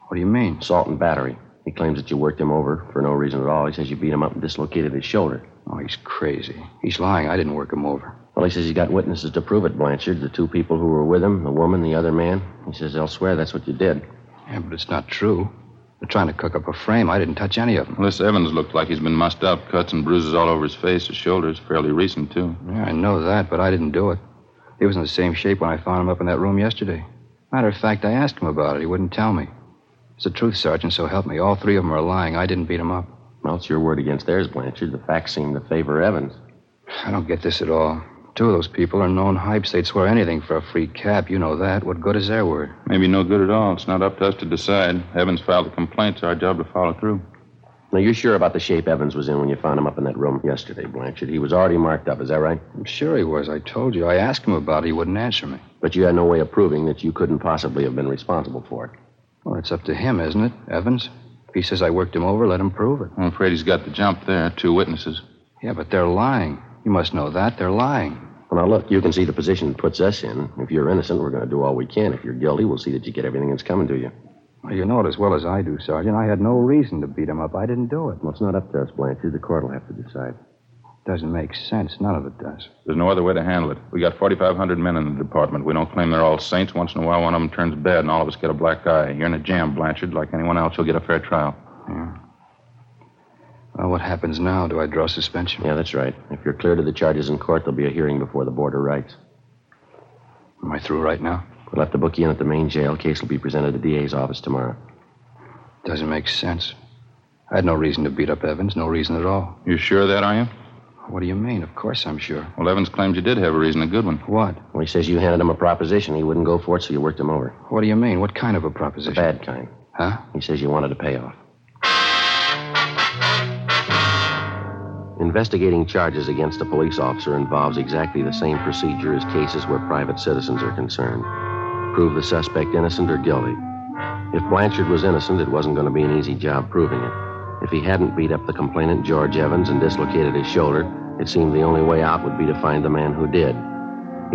What do you mean? Assault and battery. He claims that you worked him over for no reason at all. He says you beat him up and dislocated his shoulder. Oh, he's crazy. He's lying. I didn't work him over. Well, he says he's got witnesses to prove it, Blanchard. The two people who were with him, the woman, the other man. He says they'll swear that's what you did. Yeah, but it's not true. They're trying to cook up a frame. I didn't touch any of them. Well, this Evans looked like he's been mussed up. Cuts and bruises all over his face, his shoulders. Fairly recent, too. Yeah, I know that, but I didn't do it. He was in the same shape when I found him up in that room yesterday. Matter of fact, I asked him about it. He wouldn't tell me. It's the truth, Sergeant, so help me. All three of them are lying. I didn't beat them up. Well, it's your word against theirs, Blanchard. The facts seem to favor Evans. I don't get this at all. Two of those people are known hypes. They'd swear anything for a free cab. You know that. What good is their word? Maybe no good at all. It's not up to us to decide. Evans filed a complaint. It's our job to follow through. Now, you're sure about the shape Evans was in when you found him up in that room yesterday, Blanchard? He was already marked up, is that right? I'm sure he was. I told you. I asked him about it. He wouldn't answer me. But you had no way of proving that you couldn't possibly have been responsible for it. Well, it's up to him, isn't it, Evans? If he says I worked him over, let him prove it. I'm afraid he's got the jump there, two witnesses. Yeah, but they're lying. You must know that. They're lying. Well, now, look, you can see the position it puts us in. If you're innocent, we're going to do all we can. If you're guilty, we'll see that you get everything that's coming to you. Well, you know it as well as I do, Sergeant. I had no reason to beat him up. I didn't do it. Well, it's not up to us, Blanchard. The court will have to decide. Doesn't make sense. None of it does. There's no other way to handle it. We got forty-five hundred men in the department. We don't claim they're all saints. Once in a while, one of them turns bad, and all of us get a black eye. You're in a jam, Blanchard. Like anyone else, you'll get a fair trial. Yeah. Well, what happens now? Do I draw suspension? Yeah, that's right. If you're clear to the charges in court, there'll be a hearing before the Board of Rights. Am I through right now? We'll have to book you in at the main jail. Case will be presented at the D A's office tomorrow. Doesn't make sense. I had no reason to beat up Evans. No reason at all. You sure of that, are you? What do you mean? Of course I'm sure. Well, Evans claims you did have a reason, a good one. What? Well, he says you handed him a proposition. He wouldn't go for it, so you worked him over. What do you mean? What kind of a proposition? A bad kind. Huh? He says you wanted a payoff. Investigating charges against a police officer involves exactly the same procedure as cases where private citizens are concerned. Prove the suspect innocent or guilty. If Blanchard was innocent, it wasn't going to be an easy job proving it. If he hadn't beat up the complainant, George Evans, and dislocated his shoulder, it seemed the only way out would be to find the man who did.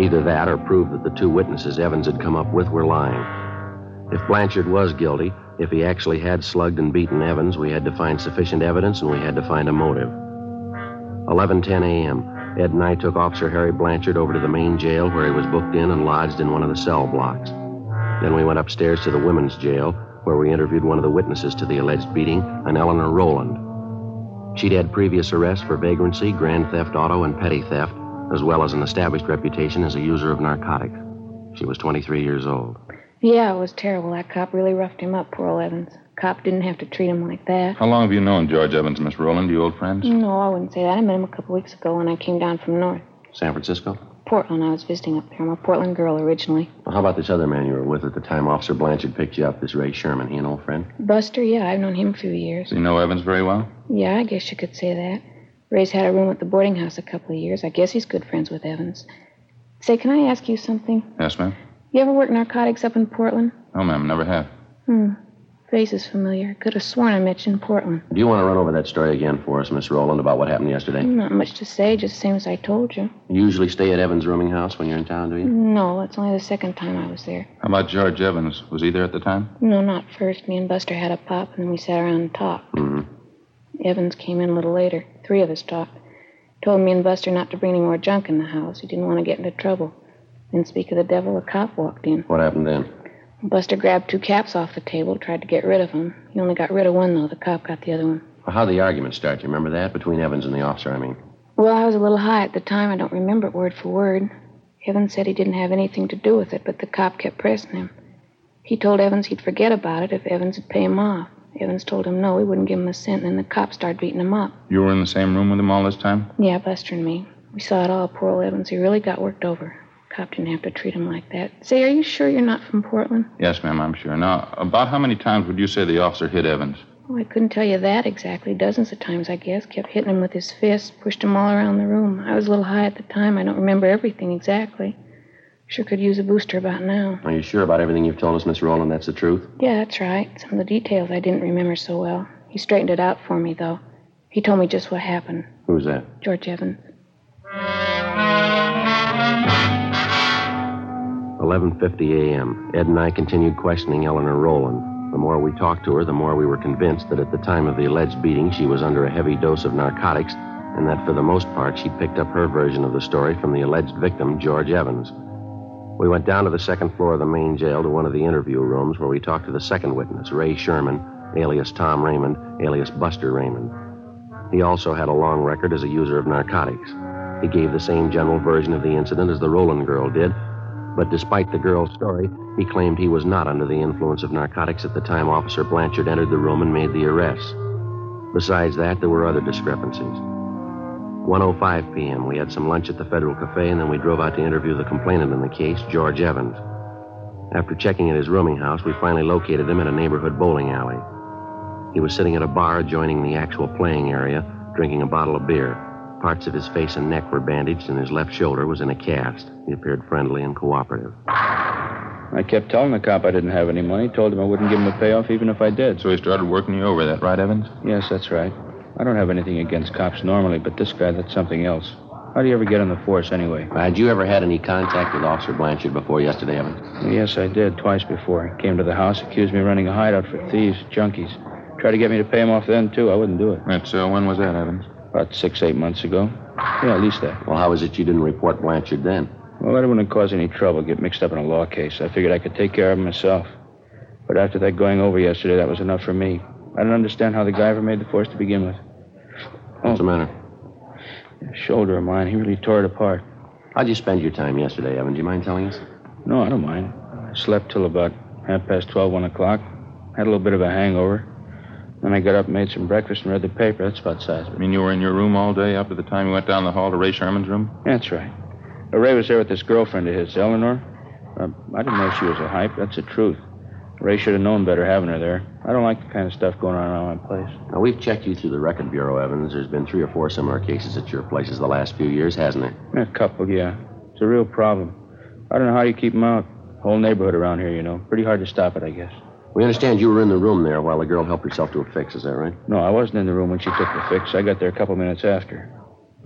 Either that or prove that the two witnesses Evans had come up with were lying. If Blanchard was guilty, if he actually had slugged and beaten Evans, we had to find sufficient evidence and we had to find a motive. eleven ten a.m., Ed and I took Officer Harry Blanchard over to the main jail where he was booked in and lodged in one of the cell blocks. Then we went upstairs to the women's jail, where we interviewed one of the witnesses to the alleged beating, an Eleanor Rowland. She'd had previous arrests for vagrancy, grand theft auto, and petty theft, as well as an established reputation as a user of narcotics. She was twenty-three years old. Yeah, it was terrible. That cop really roughed him up, poor old Evans. Cop didn't have to treat him like that. How long have you known George Evans, Miss Rowland? You old friends? No, I wouldn't say that. I met him a couple weeks ago when I came down from north. San Francisco? Portland. I was visiting up there. I'm a Portland girl originally. Well, how about this other man you were with at the time Officer Blanchard picked you up, this Ray Sherman? He an old friend? Buster, yeah. I've known him a few years. Do you know Evans very well? Yeah, I guess you could say that. Ray's had a room at the boarding house a couple of years. I guess he's good friends with Evans. Say, can I ask you something? Yes, ma'am. You ever work narcotics up in Portland? No, ma'am. Never have. Hmm. Face is familiar. Could have sworn I met you in Portland. Do you want to run over that story again for us, Miss Rowland, about what happened yesterday? Not much to say, just the same as I told you. You usually stay at Evans' rooming house when you're in town, do you? No, that's only the second time I was there. How about George Evans? Was he there at the time? No, not first. Me and Buster had a pop, and then we sat around and talked. Mm-hmm. Evans came in a little later. Three of us talked. Told me and Buster not to bring any more junk in the house. He didn't want to get into trouble. Then, speak of the devil, a cop walked in. What happened then? Buster grabbed two caps off the table, tried to get rid of them. He only got rid of one, though. The cop got the other one. Well, how'd the argument start? Do you remember that? Between Evans and the officer, I mean. Well, I was a little high at the time. I don't remember it word for word. Evans said he didn't have anything to do with it, but the cop kept pressing him. He told Evans he'd forget about it if Evans would pay him off. Evans told him no, he wouldn't give him a cent, and then the cop started beating him up. You were in the same room with him all this time? Yeah, Buster and me. We saw it all. Poor old Evans, he really got worked over. Cop didn't have to treat him like that. Say, are you sure you're not from Portland? Yes, ma'am, I'm sure. Now, about how many times would you say the officer hit Evans? Oh, I couldn't tell you that exactly. Dozens of times, I guess. Kept hitting him with his fists, pushed him all around the room. I was a little high at the time. I don't remember everything exactly. Sure could use a booster about now. Are you sure about everything you've told us, Miss Rowland? That's the truth? Yeah, that's right. Some of the details I didn't remember so well. He straightened it out for me, though. He told me just what happened. Who's that? George Evans. eleven fifty a.m., Ed and I continued questioning Eleanor Rowland. The more we talked to her, the more we were convinced that at the time of the alleged beating, she was under a heavy dose of narcotics, and that for the most part, she picked up her version of the story from the alleged victim, George Evans. We went down to the second floor of the main jail to one of the interview rooms where we talked to the second witness, Ray Sherman, alias Tom Raymond, alias Buster Raymond. He also had a long record as a user of narcotics. He gave the same general version of the incident as the Rowland girl did, but despite the girl's story, he claimed he was not under the influence of narcotics at the time Officer Blanchard entered the room and made the arrest. Besides that, there were other discrepancies. one oh five p.m., we had some lunch at the Federal Cafe, and then we drove out to interview the complainant in the case, George Evans. After checking at his rooming house, we finally located him in a neighborhood bowling alley. He was sitting at a bar adjoining the actual playing area, drinking a bottle of beer. Parts of his face and neck were bandaged, and his left shoulder was in a cast. He appeared friendly and cooperative. I kept telling the cop I didn't have any money, told him I wouldn't give him a payoff even if I did. So he started working you over, that right, Evans? Yes, that's right. I don't have anything against cops normally, but this guy, that's something else. How do you ever get on the force, anyway? Had you ever had any contact with Officer Blanchard before yesterday, Evans? Yes, I did, twice before. He came to the house, accused me of running a hideout for thieves, junkies. Tried to get me to pay him off then, too. I wouldn't do it. That's, uh, when was that, Evans? About six, eight months ago. Yeah, at least that. Well, how is it you didn't report Blanchard then? Well, I didn't want to cause any trouble, get mixed up in a law case. I figured I could take care of him myself. But after that going over yesterday, that was enough for me. I don't understand how the guy ever made the force to begin with. Oh. What's the matter? The shoulder of mine, he really tore it apart. How'd you spend your time yesterday, Evan? Do you mind telling us? No, I don't mind. I slept till about half past twelve, one o'clock. Had a little bit of a hangover. Then I got up, made some breakfast, and read the paper. That's about size of it. You mean you were in your room all day up to the time you went down the hall to Ray Sherman's room? That's right. Ray was there with this girlfriend of his, Eleanor. Uh, I didn't know she was a hype. That's the truth. Ray should have known better having her there. I don't like the kind of stuff going on around my place. Now, we've checked you through the Record Bureau, Evans. There's been three or four similar cases at your places the last few years, hasn't there? A couple, yeah. It's a real problem. I don't know how you keep them out. Whole neighborhood around here, you know. Pretty hard to stop it, I guess. We understand you were in the room there while the girl helped herself to a fix, is that right? No, I wasn't in the room when she took the fix. I got there a couple minutes after.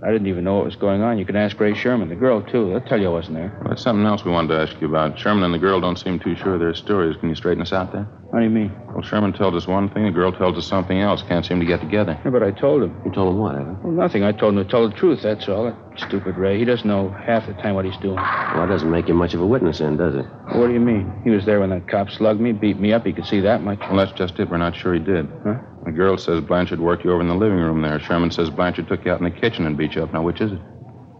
I didn't even know what was going on. You can ask Ray Sherman, the girl, too. They'll tell you I wasn't there. Well, that's something else we wanted to ask you about. Sherman and the girl don't seem too sure of their stories. Can you straighten us out there? What do you mean? Well, Sherman tells us one thing, the girl tells us something else. Can't seem to get together. Yeah, but I told him. You told him what, Evan? Well, nothing. I told him to tell the truth, that's all. That stupid Ray. He doesn't know half the time what he's doing. Well, that doesn't make you much of a witness then, does it? Well, what do you mean? He was there when that cop slugged me, beat me up. He could see that much. Well, that's just it. We're not sure he did. Huh? The girl says Blanchard worked you over in the living room there. Sherman says Blanchard took you out in the kitchen and beat you up. Now, which is it?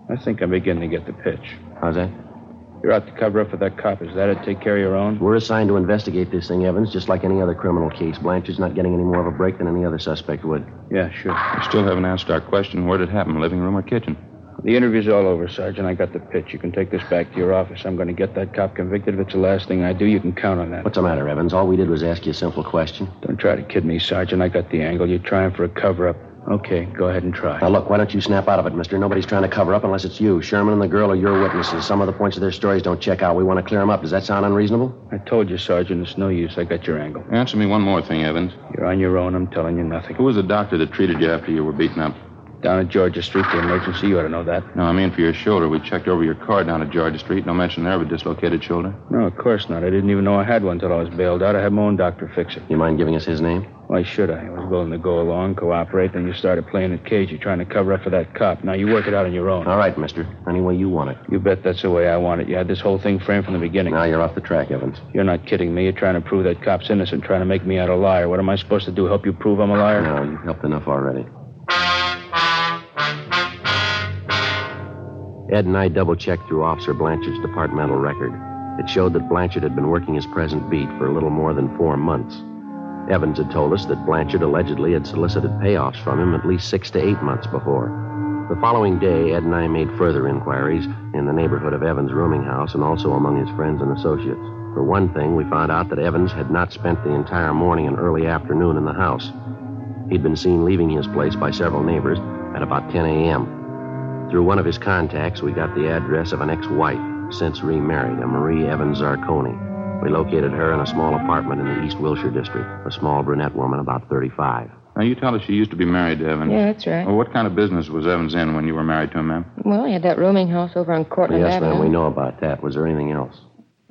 I think I'm beginning to get the pitch. How's that? You're out to cover up for that cop. Is that it? Take care of your own? We're assigned to investigate this thing, Evans, just like any other criminal case. Blanchard's not getting any more of a break than any other suspect would. Yeah, sure. We still haven't answered our question. Where did it happen, living room or kitchen? The interview's all over, Sergeant. I got the pitch. You can take this back to your office. I'm going to get that cop convicted. If it's the last thing I do, you can count on that. What's the matter, Evans? All we did was ask you a simple question. Don't try to kid me, Sergeant. I got the angle. You're trying for a cover-up. Okay, go ahead and try. Now, look, why don't you snap out of it, mister? Nobody's trying to cover up unless it's you. Sherman and the girl are your witnesses. Some of the points of their stories don't check out. We want to clear them up. Does that sound unreasonable? I told you, Sergeant, it's no use. I got your angle. Answer me one more thing, Evans. You're on your own. I'm telling you nothing. Who was the doctor that treated you after you were beaten up? Down at Georgia Street, the emergency. You ought to know that. No, I mean for your shoulder. We checked over your car down at Georgia Street. No mention there of a dislocated shoulder. No, of course not. I didn't even know I had one until I was bailed out. I had my own doctor fix it. You mind giving us his name? Why should I? I was willing to go along, cooperate, then you started playing at cage. You're trying to cover up for that cop. Now you work it out on your own. All right, mister. Any way you want it. You bet that's the way I want it. You had this whole thing framed from the beginning. Now you're off the track, Evans. You're not kidding me. You're trying to prove that cop's innocent, trying to make me out a liar. What am I supposed to do, help you prove I'm a liar? No, you've helped enough already. Ed and I double-checked through Officer Blanchard's departmental record. It showed that Blanchard had been working his present beat for a little more than four months. Evans had told us that Blanchard allegedly had solicited payoffs from him at least six to eight months before. The following day, Ed and I made further inquiries in the neighborhood of Evans' rooming house and also among his friends and associates. For one thing, we found out that Evans had not spent the entire morning and early afternoon in the house. He'd been seen leaving his place by several neighbors at about ten a.m. Through one of his contacts, we got the address of an ex-wife, since remarried, a Marie Evans Zarconi. We located her in a small apartment in the East Wilshire district, a small brunette woman about thirty-five. Now, you tell us she used to be married to Evans. Yeah, that's right. Well, what kind of business was Evans in when you were married to him, ma'am? Well, he had that rooming house over on Cortland Avenue. Yes, ma'am, we know about that. Was there anything else?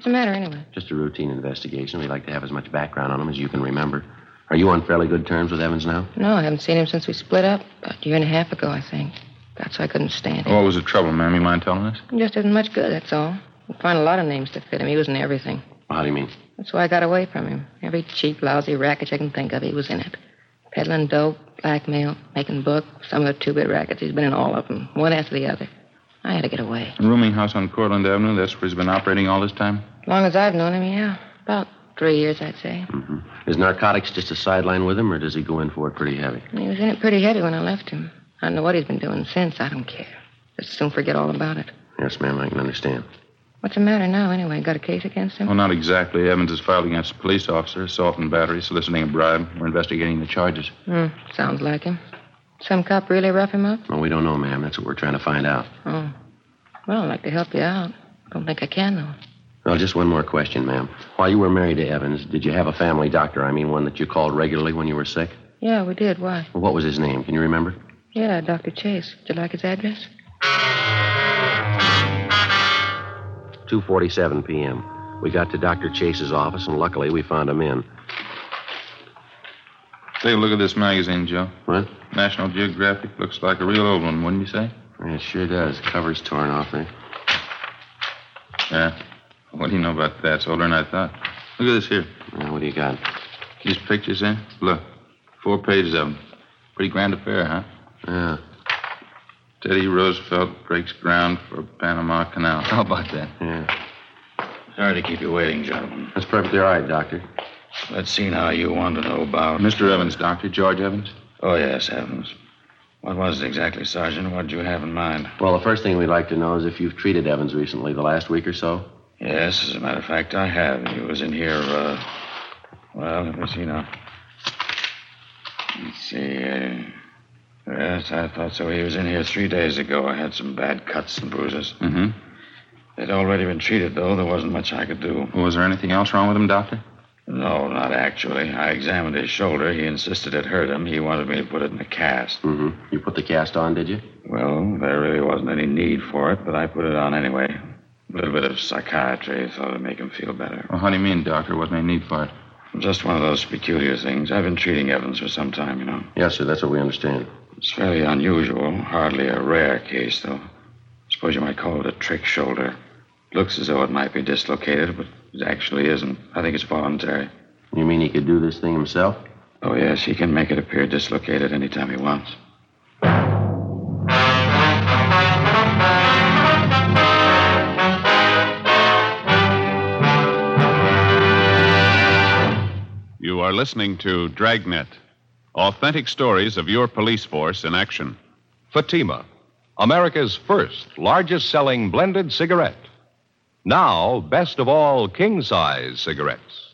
What's the matter, anyway? Just a routine investigation. We like to have as much background on him as you can remember. Are you on fairly good terms with Evans now? No, I haven't seen him since we split up. About a year and a half ago, I think. That's why I couldn't stand him. What was the trouble, ma'am? You mind telling us? He just isn't much good, that's all. You find a lot of names to fit him. He was in everything. Well, how do you mean? That's why I got away from him. Every cheap, lousy racket you can think of, he was in it. Peddling dope, blackmail, making book, some of the two-bit rackets. He's been in all of them, one after the other. I had to get away. A rooming house on Cortland Avenue, that's where he's been operating all this time? As long as I've known him, yeah. About three years, I'd say. Mm-hmm. Is narcotics just a sideline with him, or does he go in for it pretty heavy? He was in it pretty heavy when I left him. I don't know what he's been doing since. I don't care. Just soon forget all about it. Yes, ma'am, I can understand. What's the matter now, anyway? Got a case against him? Well, not exactly. Evans is filed against a police officer, assault and battery, soliciting a bribe. We're investigating the charges. Hmm, sounds like him. Some cop really rough him up? Well, we don't know, ma'am. That's what we're trying to find out. Oh. Well, I'd like to help you out. Don't think I can, though. Well, just one more question, ma'am. While you were married to Evans, did you have a family doctor? I mean, one that you called regularly when you were sick? Yeah, we did. Why? Well, what was his name? Can you remember? Yeah, Doctor Chase. Would you like his address? two forty-seven p.m. We got to Doctor Chase's office, and luckily we found him in. Take a look at this magazine, Joe. What? National Geographic. Looks like a real old one, wouldn't you say? Yeah, it sure does. Cover's torn off there. Yeah. What do you know about that? It's older than I thought. Look at this here. Yeah, what do you got? These pictures in? Look. Four pages of them. Pretty grand affair, huh? Yeah. Teddy Roosevelt breaks ground for Panama Canal. How about that? Yeah. Sorry to keep you waiting, gentlemen. That's perfectly all right, Doctor. Let's see now you want to know about... Mister Evans, Doctor. George Evans? Oh, yes, Evans. What was it exactly, Sergeant? What did you have in mind? Well, the first thing we'd like to know is if you've treated Evans recently, the last week or so. Yes, as a matter of fact, I have. He was in here, uh... Well, let me see now. Let's see, uh... Yes, I thought so. He was in here three days ago. I had some bad cuts and bruises. Mm-hmm. They'd already been treated, though. There wasn't much I could do. Was there anything else wrong with him, Doctor? No, not actually. I examined his shoulder. He insisted it hurt him. He wanted me to put it in a cast. Mm-hmm. You put the cast on, did you? Well, there really wasn't any need for it, but I put it on anyway. A little bit of psychiatry. Thought it'd make him feel better. Well, how do you mean, Doctor? Wasn't any need for it? Just one of those peculiar things. I've been treating Evans for some time, you know. Yes, sir, that's what we understand. It's fairly unusual. Hardly a rare case, though. Suppose you might call it a trick shoulder. Looks as though it might be dislocated, but it actually isn't. I think it's voluntary. You mean he could do this thing himself? Oh, yes, he can make it appear dislocated any time he wants. You are listening to Dragnet. Authentic stories of your police force in action. Fatima, America's first, largest-selling blended cigarette. Now, best of all, king-size cigarettes.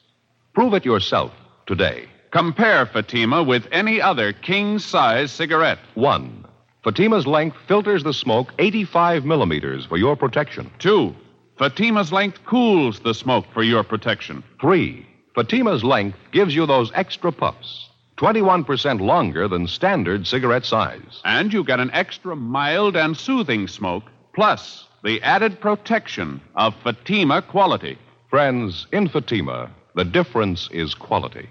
Prove it yourself today. Compare Fatima with any other king-size cigarette. One, Fatima's length filters the smoke eighty-five millimeters for your protection. Two, Fatima's length cools the smoke for your protection. Three, Fatima's length gives you those extra puffs. twenty-one percent longer than standard cigarette size. And you get an extra mild and soothing smoke, plus the added protection of Fatima quality. Friends, in Fatima, the difference is quality.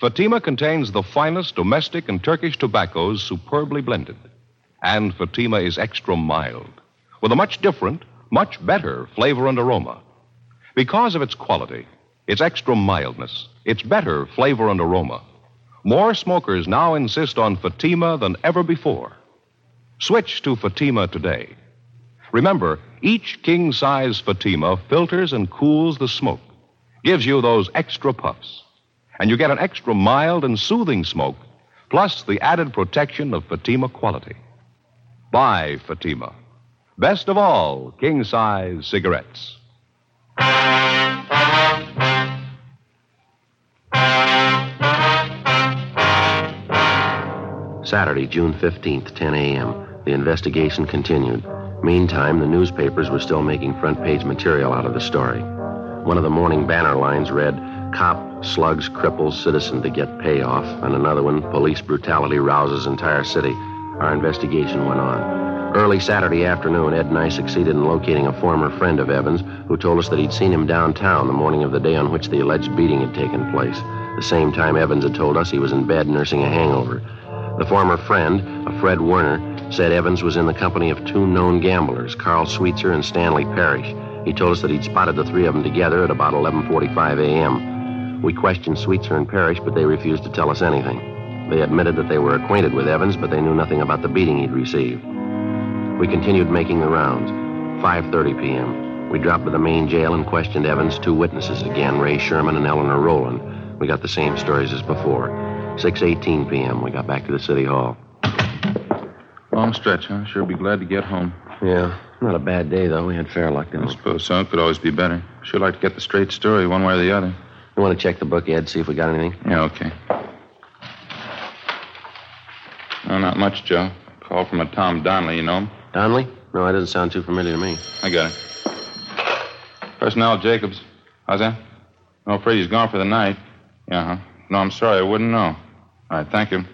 Fatima contains the finest domestic and Turkish tobaccos superbly blended. And Fatima is extra mild, with a much different, much better flavor and aroma. Because of its quality, its extra mildness, its better flavor and aroma, more smokers now insist on Fatima than ever before. Switch to Fatima today. Remember, each king-size Fatima filters and cools the smoke, gives you those extra puffs, and you get an extra mild and soothing smoke, plus the added protection of Fatima quality. Buy Fatima. Best of all, king-size cigarettes. Saturday, June fifteenth, ten a.m. The investigation continued. Meantime, the newspapers were still making front-page material out of the story. One of the morning banner lines read, "Cop slugs cripples citizen to get payoff," and another one, "Police brutality rouses entire city." Our investigation went on. Early Saturday afternoon, Ed and I succeeded in locating a former friend of Evans who told us that he'd seen him downtown the morning of the day on which the alleged beating had taken place, the same time Evans had told us he was in bed nursing a hangover. The former friend, a Fred Werner, said Evans was in the company of two known gamblers, Carl Sweetser and Stanley Parrish. He told us that he'd spotted the three of them together at about eleven forty-five a.m. We questioned Sweetser and Parrish, but they refused to tell us anything. They admitted that they were acquainted with Evans, but they knew nothing about the beating he'd received. We continued making the rounds. five thirty p.m. We dropped to the main jail and questioned Evans' two witnesses again, Ray Sherman and Eleanor Rowland. We got the same stories as before. six eighteen p.m. We got back to the city hall. Long stretch, huh? Sure be glad to get home. Yeah. Not a bad day, though. We had fair luck, didn't we? I suppose so. It could always be better. Sure like to get the straight story one way or the other. You want to check the book, Ed, see if we got anything? Yeah, okay. No, not much, Joe. Call from a Tom Donnelly, you know him? Donnelly? No, that doesn't sound too familiar to me. I got it. Personnel, Jacobs. How's that? I'm afraid he's gone for the night. Yeah, huh? No, I'm sorry. I wouldn't know. All right, thank you.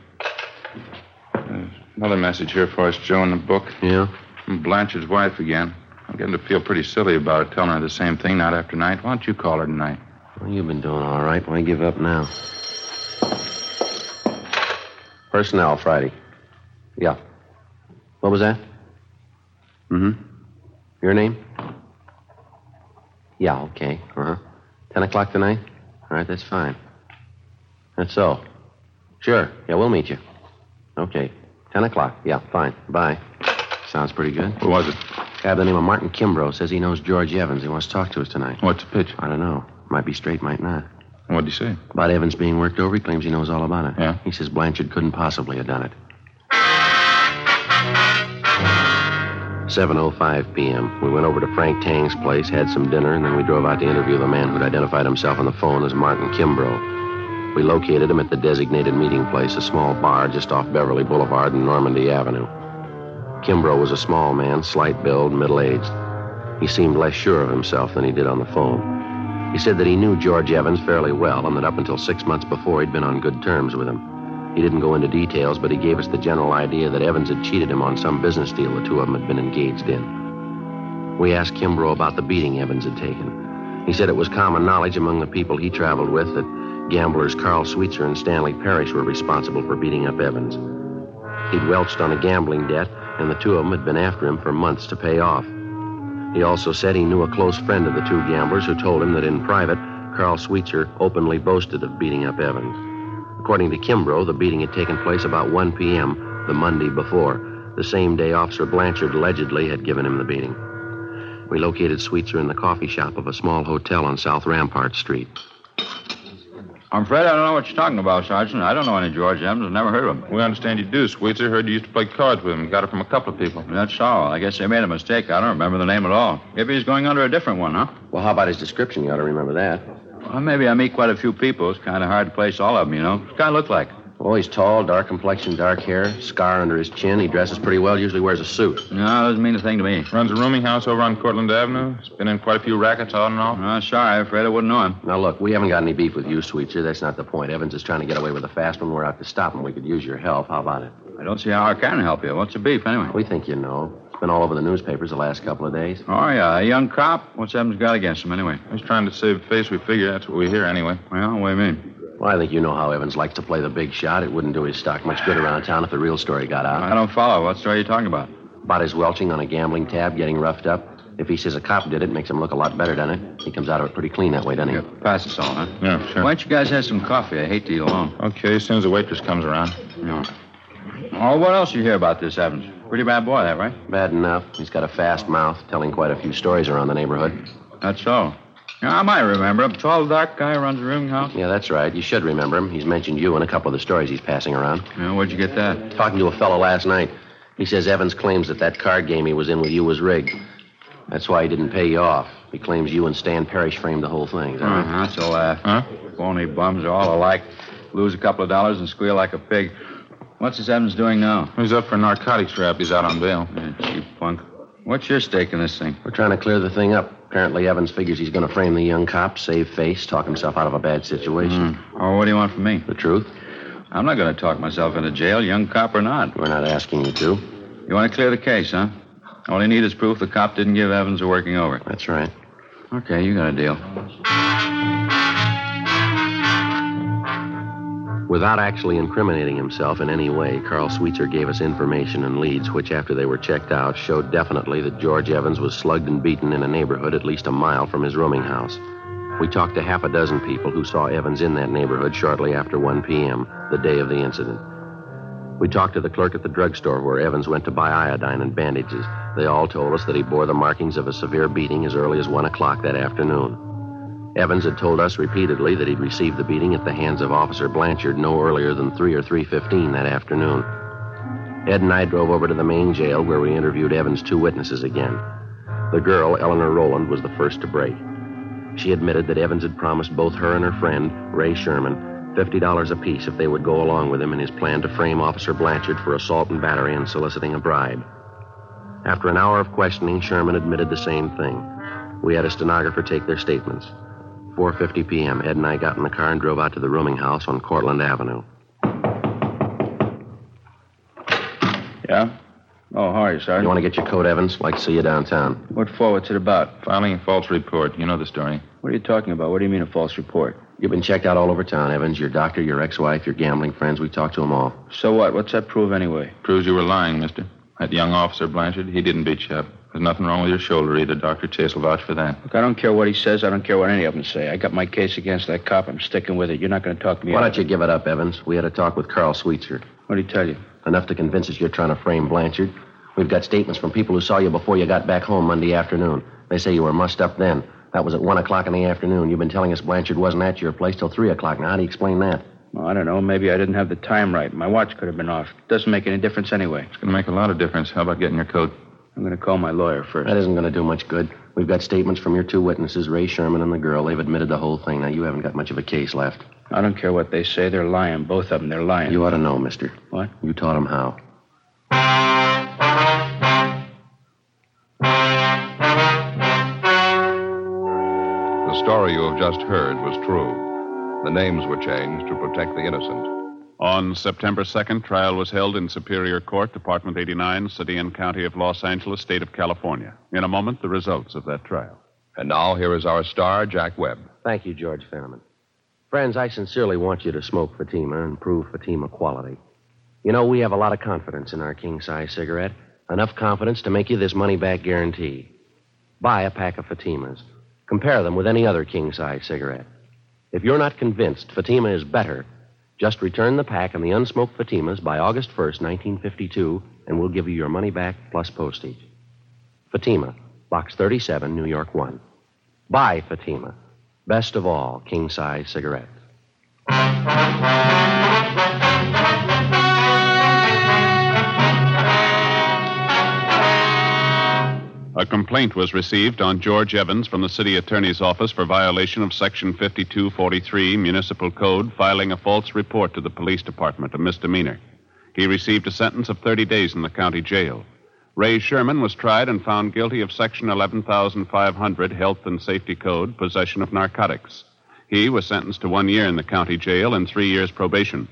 There's another message here for us, Joe, in the book. Yeah? From Blanchard's wife again. I'm getting to feel pretty silly about it, telling her the same thing night after night. Why don't you call her tonight? Well, you've been doing all right. Why give up now? Personnel, Friday. Yeah. What was that? Mm-hmm. Your name? Yeah, okay. Uh-huh. Ten o'clock tonight? All right, that's fine. That's so. Sure. Yeah, we'll meet you. Okay. Ten o'clock. Yeah, fine. Bye. Sounds pretty good. Who was it? Guy by the name of Martin Kimbrough says he knows George Evans. He wants to talk to us tonight. What's the pitch? I don't know. Might be straight, might not. What'd he say? About Evans being worked over. He claims he knows all about it. Yeah? He says Blanchard couldn't possibly have done it. seven oh five p.m. We went over to Frank Tang's place, had some dinner, and then we drove out to interview the man who'd identified himself on the phone as Martin Kimbrough. We located him at the designated meeting place, a small bar just off Beverly Boulevard and Normandy Avenue. Kimbrough was a small man, slight build, middle-aged. He seemed less sure of himself than he did on the phone. He said that he knew George Evans fairly well and that up until six months before he'd been on good terms with him. He didn't go into details, but he gave us the general idea that Evans had cheated him on some business deal the two of them had been engaged in. We asked Kimbrough about the beating Evans had taken. He said it was common knowledge among the people he traveled with that gamblers Carl Sweetser and Stanley Parrish were responsible for beating up Evans. He'd welched on a gambling debt, and the two of them had been after him for months to pay off. He also said he knew a close friend of the two gamblers who told him that in private, Carl Sweetser openly boasted of beating up Evans. According to Kimbrough, the beating had taken place about one p.m. the Monday before, the same day Officer Blanchard allegedly had given him the beating. We located Sweetser in the coffee shop of a small hotel on South Rampart Street. I'm afraid I don't know what you're talking about, Sergeant. I don't know any George Evans. I've never heard of him. We understand you do, Sweetser. Heard you used to play cards with him. Got it from a couple of people. That's all. I guess they made a mistake. I don't remember the name at all. Maybe he's going under a different one, huh? Well, how about his description? You ought to remember that. Well, maybe I meet quite a few people. It's kind of hard to place all of them, you know. What's the guy look like? Well, he's tall, dark complexion, dark hair, scar under his chin. He dresses pretty well, usually wears a suit. No, that doesn't mean a thing to me. Runs a rooming house over on Cortland Avenue. He's been in quite a few rackets, on and off. No, sorry, I'm afraid I wouldn't know him. Now, look, we haven't got any beef with you, Sweetser. That's not the point. Evans is trying to get away with a fast one. We're out to stop him. We could use your help. How about it? I don't see how I can help you. What's the beef, anyway? We think you know. It's been all over the newspapers the last couple of days. Oh, yeah, a young cop? What's Evans got against him, anyway? He's trying to save face. We figure that's what we hear, anyway. Well, what do you mean? Well, I think you know how Evans likes to play the big shot. It wouldn't do his stock much good around town if the real story got out. I don't follow. What story are you talking about? About his welching on a gambling tab, getting roughed up. If he says a cop did it, it makes him look a lot better, doesn't it? He comes out of it pretty clean that way, doesn't he? Yeah, pass us all, huh? Yeah, sure. Why don't you guys have some coffee? I hate to eat alone. Okay, as soon as the waitress comes around. Yeah. Oh, what else you hear about this Evans? Pretty bad boy, that, right? Bad enough. He's got a fast mouth, telling quite a few stories around the neighborhood. That's so. Now, I might remember him. Tall, dark guy who runs a rooming house. Yeah, that's right. You should remember him. He's mentioned you in a couple of the stories he's passing around. Yeah, where'd you get that? Talking to a fellow last night. He says Evans claims that that card game he was in with you was rigged. That's why he didn't pay you off. He claims you and Stan Parrish framed the whole thing. Is that uh-huh, right? That's a laugh. Huh? Phony bums are all alike. Lose a couple of dollars and squeal like a pig. What's this Evans doing now? He's up for narcotics rap. He's out on bail. Yeah, cheap punk. What's your stake in this thing? We're trying to clear the thing up. Apparently, Evans figures he's going to frame the young cop, save face, talk himself out of a bad situation. Mm. Oh, what do you want from me? The truth. I'm not going to talk myself into jail, young cop or not. We're not asking you to. You want to clear the case, huh? All you need is proof the cop didn't give Evans a working over. That's right. Okay, you got a deal. Without actually incriminating himself in any way, Carl Sweetser gave us information and leads which, after they were checked out, showed definitely that George Evans was slugged and beaten in a neighborhood at least a mile from his rooming house. We talked to half a dozen people who saw Evans in that neighborhood shortly after one p.m., the day of the incident. We talked to the clerk at the drugstore where Evans went to buy iodine and bandages. They all told us that he bore the markings of a severe beating as early as one o'clock that afternoon. Evans had told us repeatedly that he'd received the beating at the hands of Officer Blanchard no earlier than three or three fifteen that afternoon. Ed and I drove over to the main jail where we interviewed Evans' two witnesses again. The girl, Eleanor Rowland, was the first to break. She admitted that Evans had promised both her and her friend, Ray Sherman, fifty dollars apiece if they would go along with him in his plan to frame Officer Blanchard for assault and battery and soliciting a bribe. After an hour of questioning, Sherman admitted the same thing. We had a stenographer take their statements. four fifty p.m., Ed and I got in the car and drove out to the rooming house on Cortlandt Avenue. Yeah? Oh, how are you, Sergeant? You want to get your coat, Evans? Like to see you downtown. What for? What's it about? Filing a false report. You know the story. What are you talking about? What do you mean a false report? You've been checked out all over town, Evans. Your doctor, your ex-wife, your gambling friends. We talked to them all. So what? What's that prove anyway? Proves you were lying, mister. That young officer, Blanchard, he didn't beat you up. There's nothing wrong with your shoulder either. Doctor Chase will vouch for that. Look, I don't care what he says. I don't care what any of them say. I got my case against that cop. I'm sticking with it. You're not going to talk me out. Why don't you give it up, Evans? We had a talk with Carl Sweetser. What did he tell you? Enough to convince us you're trying to frame Blanchard. We've got statements from people who saw you before you got back home Monday afternoon. They say you were mussed up then. That was at one o'clock in the afternoon. You've been telling us Blanchard wasn't at your place till three o'clock. Now, how do you explain that? Well, I don't know. Maybe I didn't have the time right. My watch could have been off. Doesn't make any difference anyway. It's going to make a lot of difference. How about getting your coat? I'm going to call my lawyer first. That isn't going to do much good. We've got statements from your two witnesses, Ray Sherman and the girl. They've admitted the whole thing. Now, you haven't got much of a case left. I don't care what they say. They're lying. Both of them, they're lying. You ought to know, mister. What? You taught them how. The story you have just heard was true. The names were changed to protect the innocent. On September second, trial was held in Superior Court, Department eighty-nine, City and County of Los Angeles, State of California. In a moment, the results of that trial. And now, here is our star, Jack Webb. Thank you, George Fenneman. Friends, I sincerely want you to smoke Fatima and prove Fatima quality. You know, we have a lot of confidence in our king-size cigarette. Enough confidence to make you this money-back guarantee. Buy a pack of Fatimas. Compare them with any other king-size cigarette. If you're not convinced Fatima is better, just return the pack and the unsmoked Fatimas by August first, nineteen fifty-two, and we'll give you your money back plus postage. Fatima, Box thirty-seven, New York one. Buy Fatima. Best of all, king-size cigarettes. A complaint was received on George Evans from the city attorney's office for violation of Section fifty-two forty-three, Municipal Code, filing a false report to the police department, a misdemeanor. He received a sentence of thirty days in the county jail. Ray Sherman was tried and found guilty of Section eleven thousand five hundred, Health and Safety Code, possession of narcotics. He was sentenced to one year in the county jail and three years probation.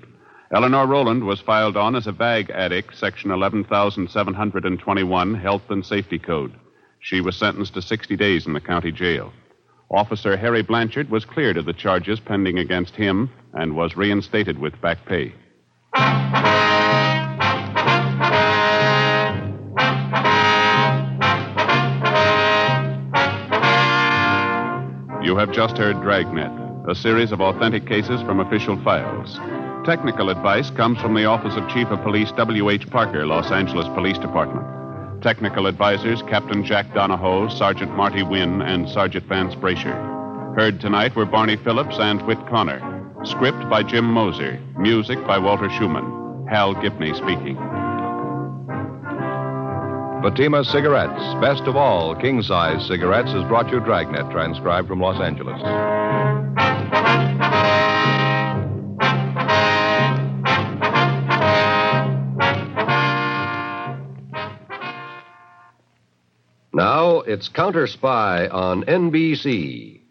Eleanor Rowland was filed on as a bag addict, Section eleven thousand seven hundred twenty-one, Health and Safety Code. She was sentenced to sixty days in the county jail. Officer Harry Blanchard was cleared of the charges pending against him and was reinstated with back pay. You have just heard Dragnet, a series of authentic cases from official files. Technical advice comes from the Office of Chief of Police W H Parker, Los Angeles Police Department. Technical advisors Captain Jack Donahoe, Sergeant Marty Wynn, and Sergeant Vance Brasher. Heard tonight were Barney Phillips and Whit Connor. Script by Jim Moser. Music by Walter Schumann. Hal Gibney speaking. Fatima Cigarettes, best of all king-size cigarettes, has brought you Dragnet, transcribed from Los Angeles. Now it's Counter Spy on N B C.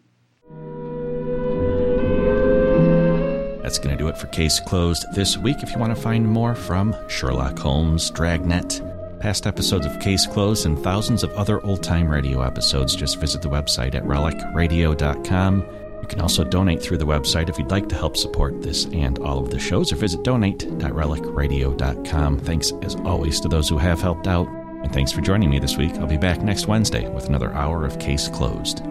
That's going to do it for Case Closed this week. If you want to find more from Sherlock Holmes, Dragnet, past episodes of Case Closed and thousands of other old-time radio episodes, just visit the website at relic radio dot com. You can also donate through the website if you'd like to help support this and all of the shows, or visit donate dot relic radio dot com. Thanks, as always, to those who have helped out, and thanks for joining me this week. I'll be back next Wednesday with another hour of Case Closed.